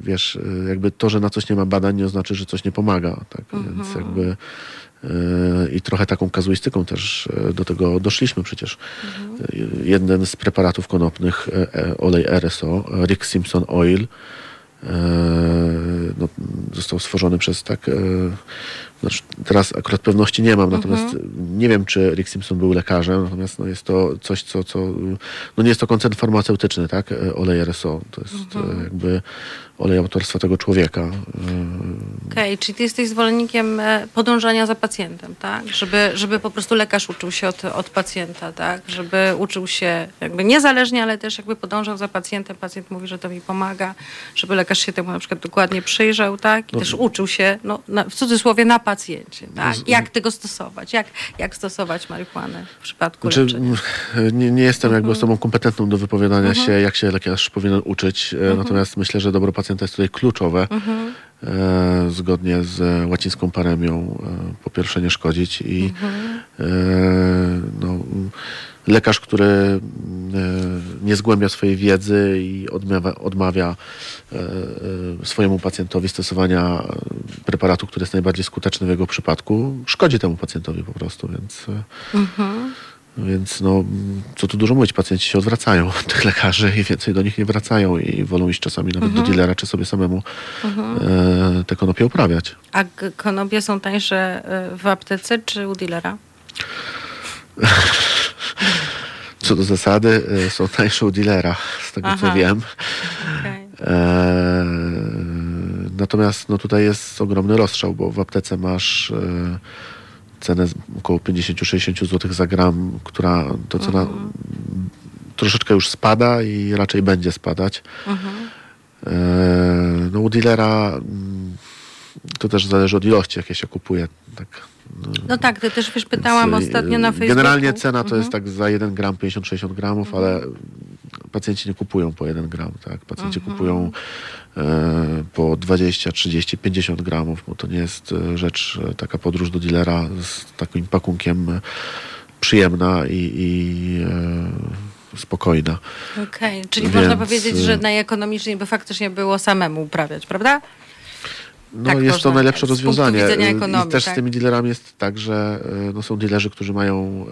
Wiesz, jakby to, że na coś nie ma badań, nie oznacza, że coś nie pomaga. Tak? Więc jakby i trochę taką kazuistyką też do tego doszliśmy przecież. Jeden z preparatów konopnych, olej RSO, Rick Simpson Oil, został stworzony przez teraz akurat pewności nie mam, natomiast nie wiem, czy Rick Simpson był lekarzem, natomiast jest to coś, co nie jest to koncern farmaceutyczny, tak? Olej RSO, to jest jakby olej autorstwa tego człowieka. Okej, czyli ty jesteś zwolennikiem podążania za pacjentem, tak? Żeby po prostu lekarz uczył się od pacjenta, tak? Żeby uczył się jakby niezależnie, ale też jakby podążał za pacjentem. Pacjent mówi, że to mi pomaga, żeby lekarz się temu na przykład dokładnie przyjrzał, tak? I też uczył się, w cudzysłowie, na pacjencie, tak? Jak tego stosować? Jak stosować marihuanę w przypadku leczenia? Nie jestem jakby osobą kompetentną do wypowiadania się, jak się lekarz powinien uczyć. Natomiast myślę, że dobro pacjenta jest tutaj kluczowe. Zgodnie z łacińską paremią po pierwsze nie szkodzić i lekarz, który nie zgłębia swojej wiedzy i odmawia swojemu pacjentowi stosowania preparatu, który jest najbardziej skuteczny w jego przypadku, szkodzi temu pacjentowi po prostu, więc Więc no, co tu dużo mówić, pacjenci się odwracają od tych lekarzy i więcej do nich nie wracają i wolą iść czasami nawet do dealera, czy sobie samemu te konopie uprawiać. A konopie są tańsze w aptece, czy u dealera? Co do zasady są tańsze u dealera, z tego co wiem. Okay. Natomiast no, tutaj jest ogromny rozstrzał, bo w aptece masz cenę około 50-60 zł za gram, która to cena troszeczkę już spada i raczej będzie spadać. No, u dealera to też zależy od ilości, jakie się kupuje. Tak. No tak, ty też wiesz, pytałam ostatnio na Facebooku. Generalnie cena to jest tak za 1 gram 50-60 gramów, ale pacjenci nie kupują po 1 gram. Tak? Pacjenci kupują po 20, 30, 50 gramów, bo to nie jest rzecz, taka podróż do dealera z takim pakunkiem przyjemna i spokojna. Okej, czyli więc można powiedzieć, że najekonomiczniej by faktycznie było samemu uprawiać, prawda? No tak, jest to najlepsze rozwiązanie. I też z tymi dealerami jest tak, że no, są dealerzy, którzy mają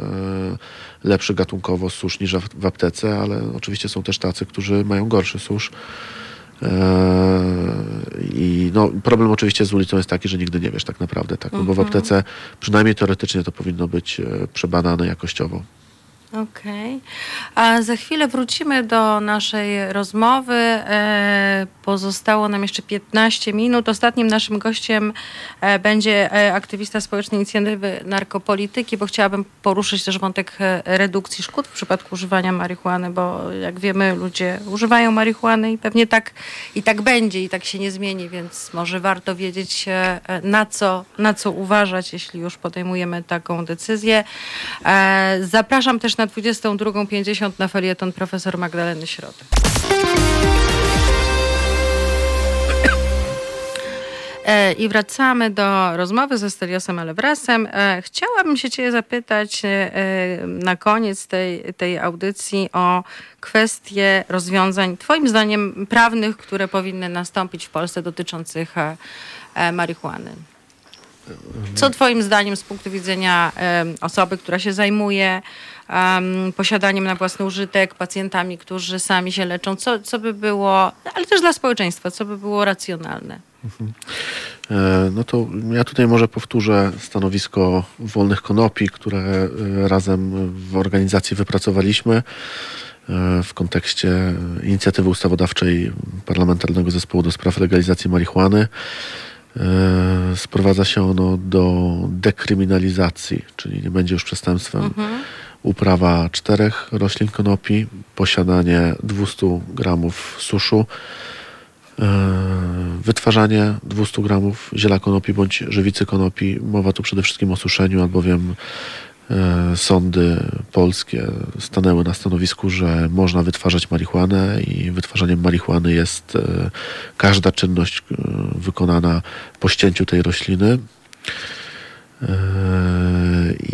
lepszy gatunkowo susz niż w aptece, ale oczywiście są też tacy, którzy mają gorszy susz. I no, problem oczywiście z ulicą jest taki, że nigdy nie wiesz tak naprawdę. Tak? No, bo w aptece przynajmniej teoretycznie to powinno być przebadane jakościowo. Okej. A za chwilę wrócimy do naszej rozmowy. Pozostało nam jeszcze 15 minut. Ostatnim naszym gościem będzie aktywista Społecznej Inicjatywy Narkopolityki, bo chciałabym poruszyć też wątek redukcji szkód w przypadku używania marihuany, bo jak wiemy, ludzie używają marihuany i pewnie tak i tak będzie i tak się nie zmieni, więc może warto wiedzieć, na co uważać, jeśli już podejmujemy taką decyzję. Zapraszam też na 22:50 na felieton profesor Magdaleny Środy. I wracamy do rozmowy ze Steliosem Alevrasem. Chciałabym się cię zapytać na koniec tej audycji o kwestie rozwiązań, twoim zdaniem, prawnych, które powinny nastąpić w Polsce dotyczących marihuany. Co twoim zdaniem z punktu widzenia osoby, która się zajmuje posiadaniem na własny użytek, pacjentami, którzy sami się leczą, co by było, ale też dla społeczeństwa, co by było racjonalne? No to ja tutaj może powtórzę stanowisko Wolnych Konopi, które razem w organizacji wypracowaliśmy w kontekście inicjatywy ustawodawczej Parlamentarnego Zespołu do Spraw Legalizacji Marihuany. Sprowadza się ono do dekryminalizacji, czyli nie będzie już przestępstwem uprawa 4 roślin konopi, posiadanie 200 gramów suszu, wytwarzanie 200 gramów ziela konopi bądź żywicy konopi. Mowa tu przede wszystkim o suszeniu, albowiem sądy polskie stanęły na stanowisku, że można wytwarzać marihuanę i wytwarzaniem marihuany jest każda czynność wykonana po ścięciu tej rośliny.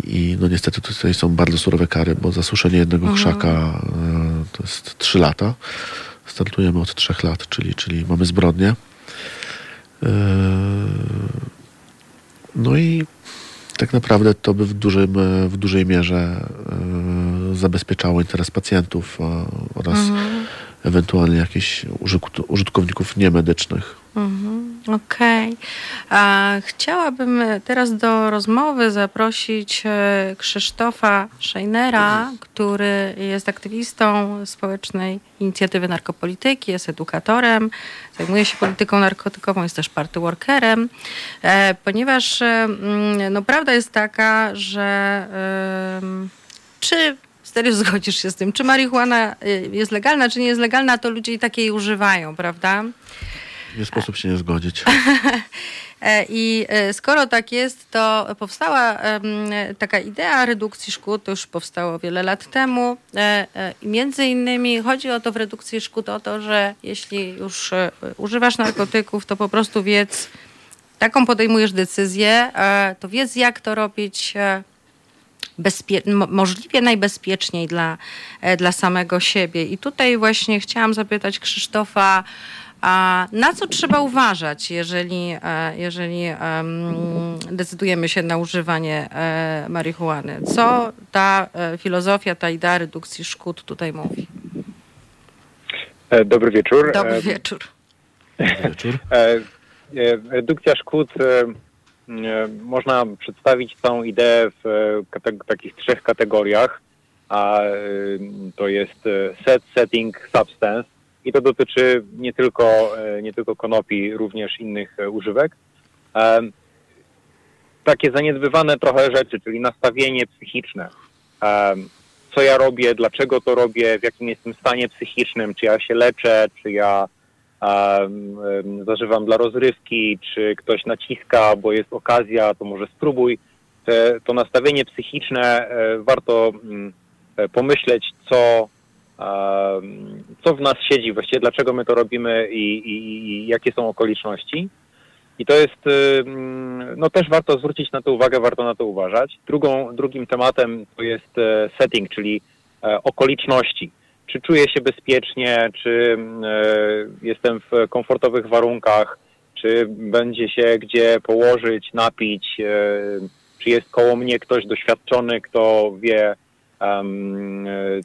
I no niestety tutaj są bardzo surowe kary, bo zasuszenie jednego krzaka to jest 3 lata. Startujemy od 3 lat, czyli mamy zbrodnię. No i tak naprawdę to by w dużej mierze zabezpieczało interes pacjentów oraz ewentualnie jakichś użytkowników niemedycznych. Okej. Chciałabym teraz do rozmowy zaprosić Krzysztofa Scheinera, który jest aktywistą Społecznej Inicjatywy Narkopolityki, jest edukatorem, zajmuje się polityką narkotykową, jest też party workerem, ponieważ no, prawda jest taka, że czy Stelios zgodzisz się z tym, czy marihuana jest legalna, czy nie jest legalna, to ludzie i tak jej używają, prawda? Nie sposób się nie zgodzić. I skoro tak jest, to powstała taka idea redukcji szkód, to już powstało wiele lat temu. Między innymi chodzi o to w redukcji szkód, o to, że jeśli już używasz narkotyków, to po prostu wiedz, taką podejmujesz decyzję, to wiedz, jak to robić możliwie najbezpieczniej dla samego siebie. I tutaj właśnie chciałam zapytać Krzysztofa, A na co trzeba uważać, jeżeli decydujemy się na używanie marihuany? Co ta filozofia, ta idea redukcji szkód tutaj mówi? Dobry wieczór. Dobry wieczór. Dobry wieczór. Redukcja szkód można przedstawić całą ideę w takich trzech kategoriach, a to jest set, setting, substance. I to dotyczy nie tylko konopi, również innych używek. Takie zaniedbywane trochę rzeczy, czyli nastawienie psychiczne. Co ja robię, dlaczego to robię, w jakim jestem stanie psychicznym, czy ja się leczę, czy ja zażywam dla rozrywki, czy ktoś naciska, bo jest okazja, to może spróbuj. To nastawienie psychiczne, warto pomyśleć, co w nas siedzi właściwie, dlaczego my to robimy i jakie są okoliczności. I to jest, no też warto zwrócić na to uwagę, warto na to uważać. Drugim tematem to jest setting, czyli okoliczności. Czy czuję się bezpiecznie, czy jestem w komfortowych warunkach, czy będzie się gdzie położyć, napić, czy jest koło mnie ktoś doświadczony, kto wie,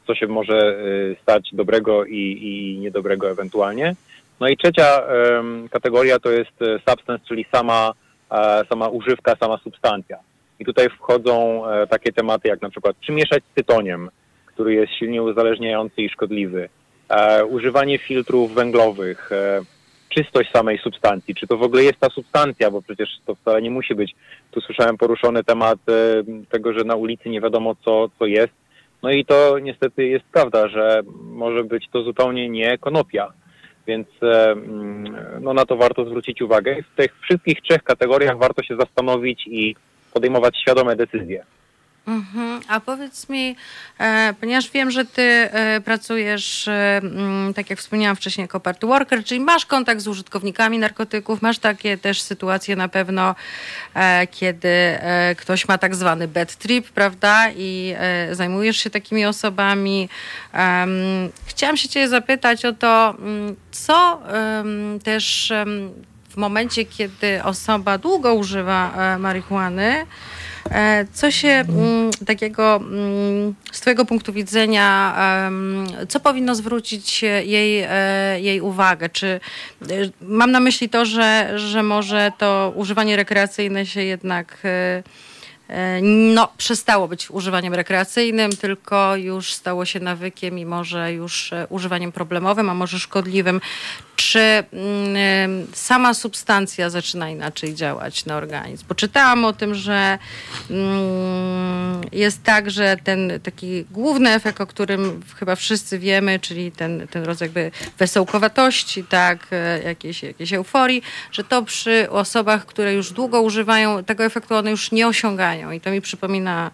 co się może stać dobrego i niedobrego ewentualnie. No i trzecia kategoria to jest substance, czyli sama używka, sama substancja. I tutaj wchodzą takie tematy jak na przykład, czy mieszać z tytoniem, który jest silnie uzależniający i szkodliwy, używanie filtrów węglowych, czystość samej substancji, czy to w ogóle jest ta substancja, bo przecież to wcale nie musi być. Tu słyszałem poruszony temat tego, że na ulicy nie wiadomo co jest. No i to niestety jest prawda, że może być to zupełnie nie konopia, więc no, na to warto zwrócić uwagę. W tych wszystkich trzech kategoriach warto się zastanowić i podejmować świadome decyzje. A powiedz mi, ponieważ wiem, że ty pracujesz, tak jak wspomniałam wcześniej, jako party worker, czyli masz kontakt z użytkownikami narkotyków, masz takie też sytuacje na pewno, kiedy ktoś ma tak zwany bad trip, prawda, i zajmujesz się takimi osobami. Chciałam się cię zapytać o to, co też w momencie, kiedy osoba długo używa marihuany, co się takiego z twojego punktu widzenia, co powinno zwrócić jej uwagę? Czy mam na myśli to, że może to używanie rekreacyjne się jednak przestało być używaniem rekreacyjnym, tylko już stało się nawykiem i może już używaniem problemowym, a może szkodliwym. Czy sama substancja zaczyna inaczej działać na organizm? Bo czytałam o tym, że jest tak, że ten taki główny efekt, o którym chyba wszyscy wiemy, czyli ten rodzaj jakby wesołkowatości, tak, jakiejś euforii, że to przy osobach, które już długo używają, tego efektu one już nie osiągają. I to mi przypomina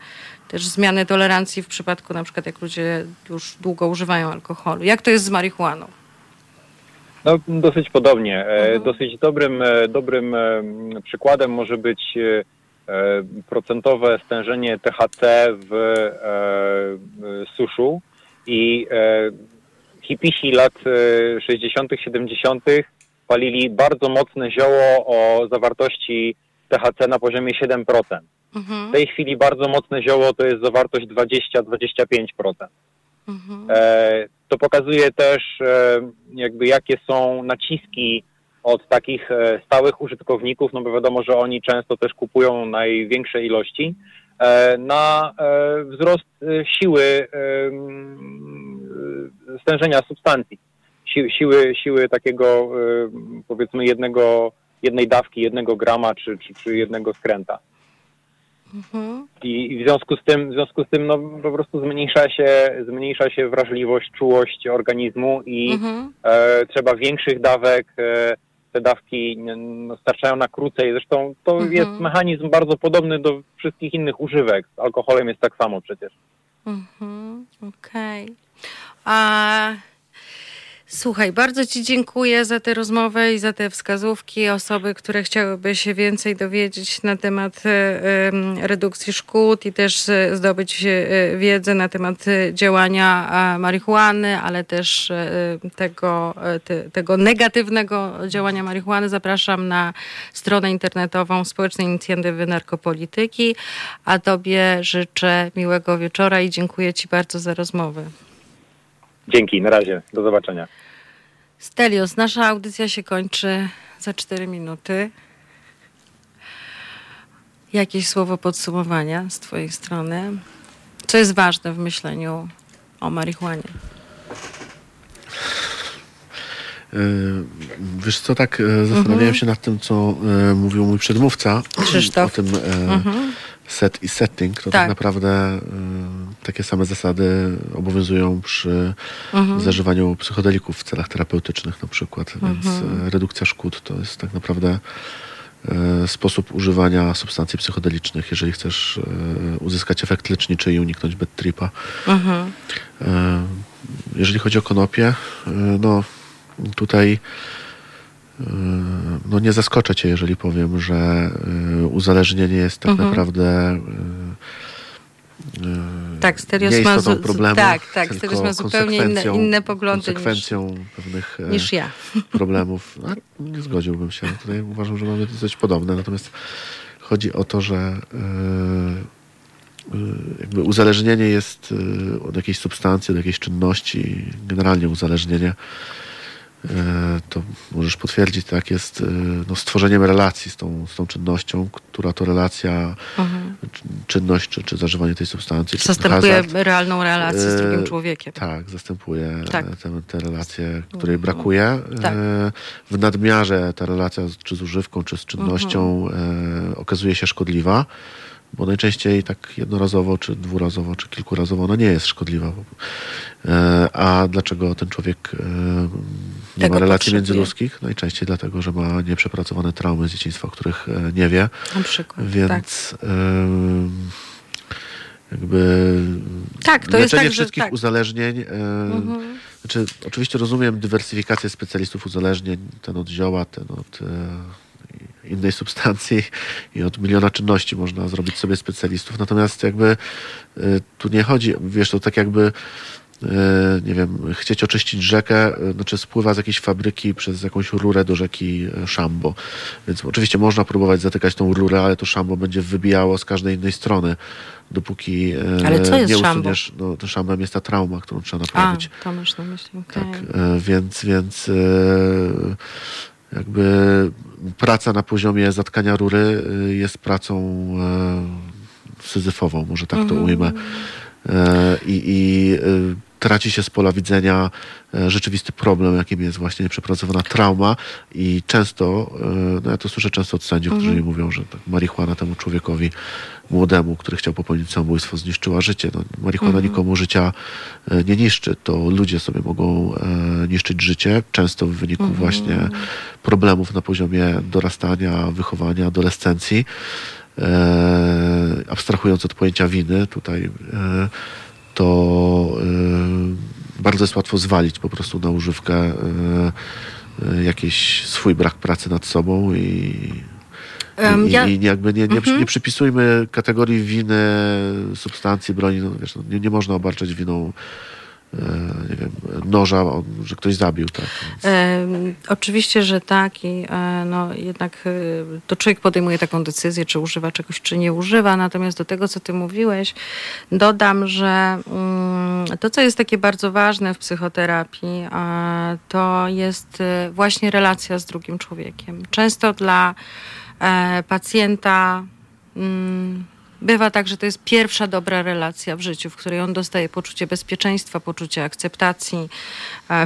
też zmianę tolerancji w przypadku na przykład jak ludzie już długo używają alkoholu. Jak to jest z marihuaną? No dosyć podobnie. Dosyć dobrym przykładem może być procentowe stężenie THC w suszu i hipisi lat 60., 70. palili bardzo mocne zioło o zawartości THC na poziomie 7%. W tej chwili bardzo mocne zioło to jest zawartość 20-25%. To pokazuje też jakby jakie są naciski od takich stałych użytkowników, no bo wiadomo, że oni często też kupują największe ilości, na wzrost siły stężenia substancji, siły takiego powiedzmy jednej dawki, 1 grama czy 1 skręta. I w związku z tym no, po prostu zmniejsza się wrażliwość, czułość organizmu i trzeba większych dawek, te dawki starczają na krócej. Zresztą to jest mechanizm bardzo podobny do wszystkich innych używek. Z alkoholem jest tak samo przecież. Okej. Słuchaj, bardzo Ci dziękuję za tę rozmowę i za te wskazówki. Osoby, które chciałyby się więcej dowiedzieć na temat redukcji szkód i też zdobyć wiedzę na temat działania marihuany, ale też tego negatywnego działania marihuany, zapraszam na stronę internetową Społecznej Inicjatywy Narkopolityki. A Tobie życzę miłego wieczora i dziękuję Ci bardzo za rozmowę. Dzięki, na razie, do zobaczenia. Stelios, nasza audycja się kończy za 4 minuty. Jakieś słowo podsumowania z Twojej strony? Co jest ważne w myśleniu o marihuanie? Wiesz co, tak zastanawiałem się nad tym, co mówił mój przedmówca, Krzysztof, o tym set i setting, to tak naprawdę takie same zasady obowiązują przy zażywaniu psychodelików w celach terapeutycznych na przykład, więc redukcja szkód to jest tak naprawdę sposób używania substancji psychodelicznych, jeżeli chcesz uzyskać efekt leczniczy i uniknąć bad tripa. Jeżeli chodzi o konopię, no tutaj no nie zaskoczę Cię, jeżeli powiem, że uzależnienie jest tak naprawdę tak, nieistotą problemu, tak, tylko ma zupełnie inne poglądy konsekwencją pewnych niż ja problemów. No, nie zgodziłbym się. Tutaj uważam, że mamy coś podobne. Natomiast chodzi o to, że jakby uzależnienie jest od jakiejś substancji, od jakiejś czynności. Generalnie uzależnienie, to możesz potwierdzić, tak, jest no, stworzeniem relacji z tą czynnością, która to relacja, czynność czy zażywanie tej substancji. Zastępuje realną relację z drugim człowiekiem. Tak, zastępuje te relacje, której brakuje. W nadmiarze ta relacja czy z używką, czy z czynnością okazuje się szkodliwa, bo najczęściej tak jednorazowo, czy dwurazowo, czy kilkurazowo ona nie jest szkodliwa. A dlaczego ten człowiek nie ma relacji międzyludzkich? Najczęściej dlatego, że ma nieprzepracowane traumy z dzieciństwa, o których nie wie. Na przykład, więc jakby to jest tak, wszystkich uzależnień. Znaczy, oczywiście rozumiem dywersyfikację specjalistów uzależnień, ten od zioła, ten od innej substancji i od miliona czynności można zrobić sobie specjalistów. Natomiast jakby tu nie chodzi, wiesz, to tak jakby nie wiem, chcieć oczyścić rzekę, znaczy spływa z jakiejś fabryki przez jakąś rurę do rzeki Szambo. Więc oczywiście można próbować zatykać tą rurę, ale to Szambo będzie wybijało z każdej innej strony, dopóki ale co jest nie usuniesz. No, to Szambem jest ta trauma, którą trzeba naprawić. A, to masz na myśli. Okay. Tak, więc jakby praca na poziomie zatkania rury jest pracą syzyfową, może tak to ujmę. I traci się z pola widzenia rzeczywisty problem, jakim jest właśnie nieprzepracowana trauma i często, no ja to słyszę często od sędziów, którzy mi mówią, że tak marihuana temu człowiekowi młodemu, który chciał popełnić samobójstwo, zniszczyła życie. No, marihuana nikomu życia nie niszczy. To ludzie sobie mogą niszczyć życie, często w wyniku właśnie problemów na poziomie dorastania, wychowania, adolescencji. Abstrahując od pojęcia winy tutaj, to bardzo jest łatwo zwalić po prostu na używkę jakiś swój brak pracy nad sobą i jakby nie przypisujmy kategorii winy substancji, broni, no wiesz, nie można obarczać winą nie wiem, noża, że ktoś zabił. Tak? Więc oczywiście, że tak i no, jednak to człowiek podejmuje taką decyzję, czy używa czegoś, czy nie używa. Natomiast do tego, co ty mówiłeś, dodam, że to, co jest takie bardzo ważne w psychoterapii, to jest właśnie relacja z drugim człowiekiem. Często dla pacjenta bywa tak, że to jest pierwsza dobra relacja w życiu, w której on dostaje poczucie bezpieczeństwa, poczucie akceptacji,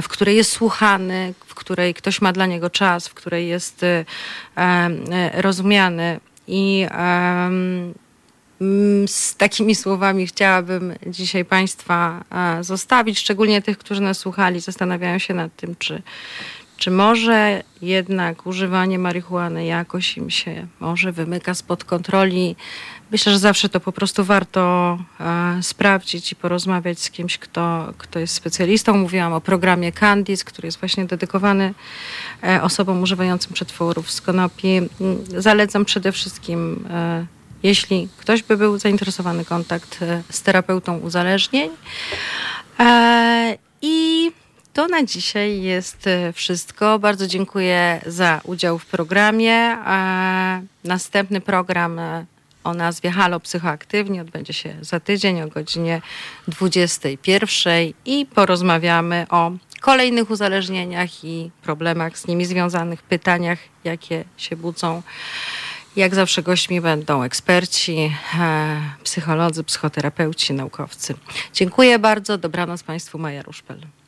w której jest słuchany, w której ktoś ma dla niego czas, w której jest rozumiany. I z takimi słowami chciałabym dzisiaj Państwa zostawić, szczególnie tych, którzy nas słuchali, zastanawiają się nad tym, Czy może jednak używanie marihuany jakoś im się może wymyka spod kontroli? Myślę, że zawsze to po prostu warto sprawdzić i porozmawiać z kimś, kto jest specjalistą. Mówiłam o programie Candis, który jest właśnie dedykowany osobom używającym przetworów z konopi. Zalecam przede wszystkim, jeśli ktoś by był zainteresowany, kontakt z terapeutą uzależnień. I to na dzisiaj jest wszystko. Bardzo dziękuję za udział w programie. Następny program o nazwie Halo Psychoaktywni odbędzie się za tydzień o godzinie 21:00 i porozmawiamy o kolejnych uzależnieniach i problemach z nimi związanych, pytaniach, jakie się budzą. Jak zawsze gośćmi będą eksperci, psycholodzy, psychoterapeuci, naukowcy. Dziękuję bardzo. Dobranoc Państwu, Maja Ruszpel.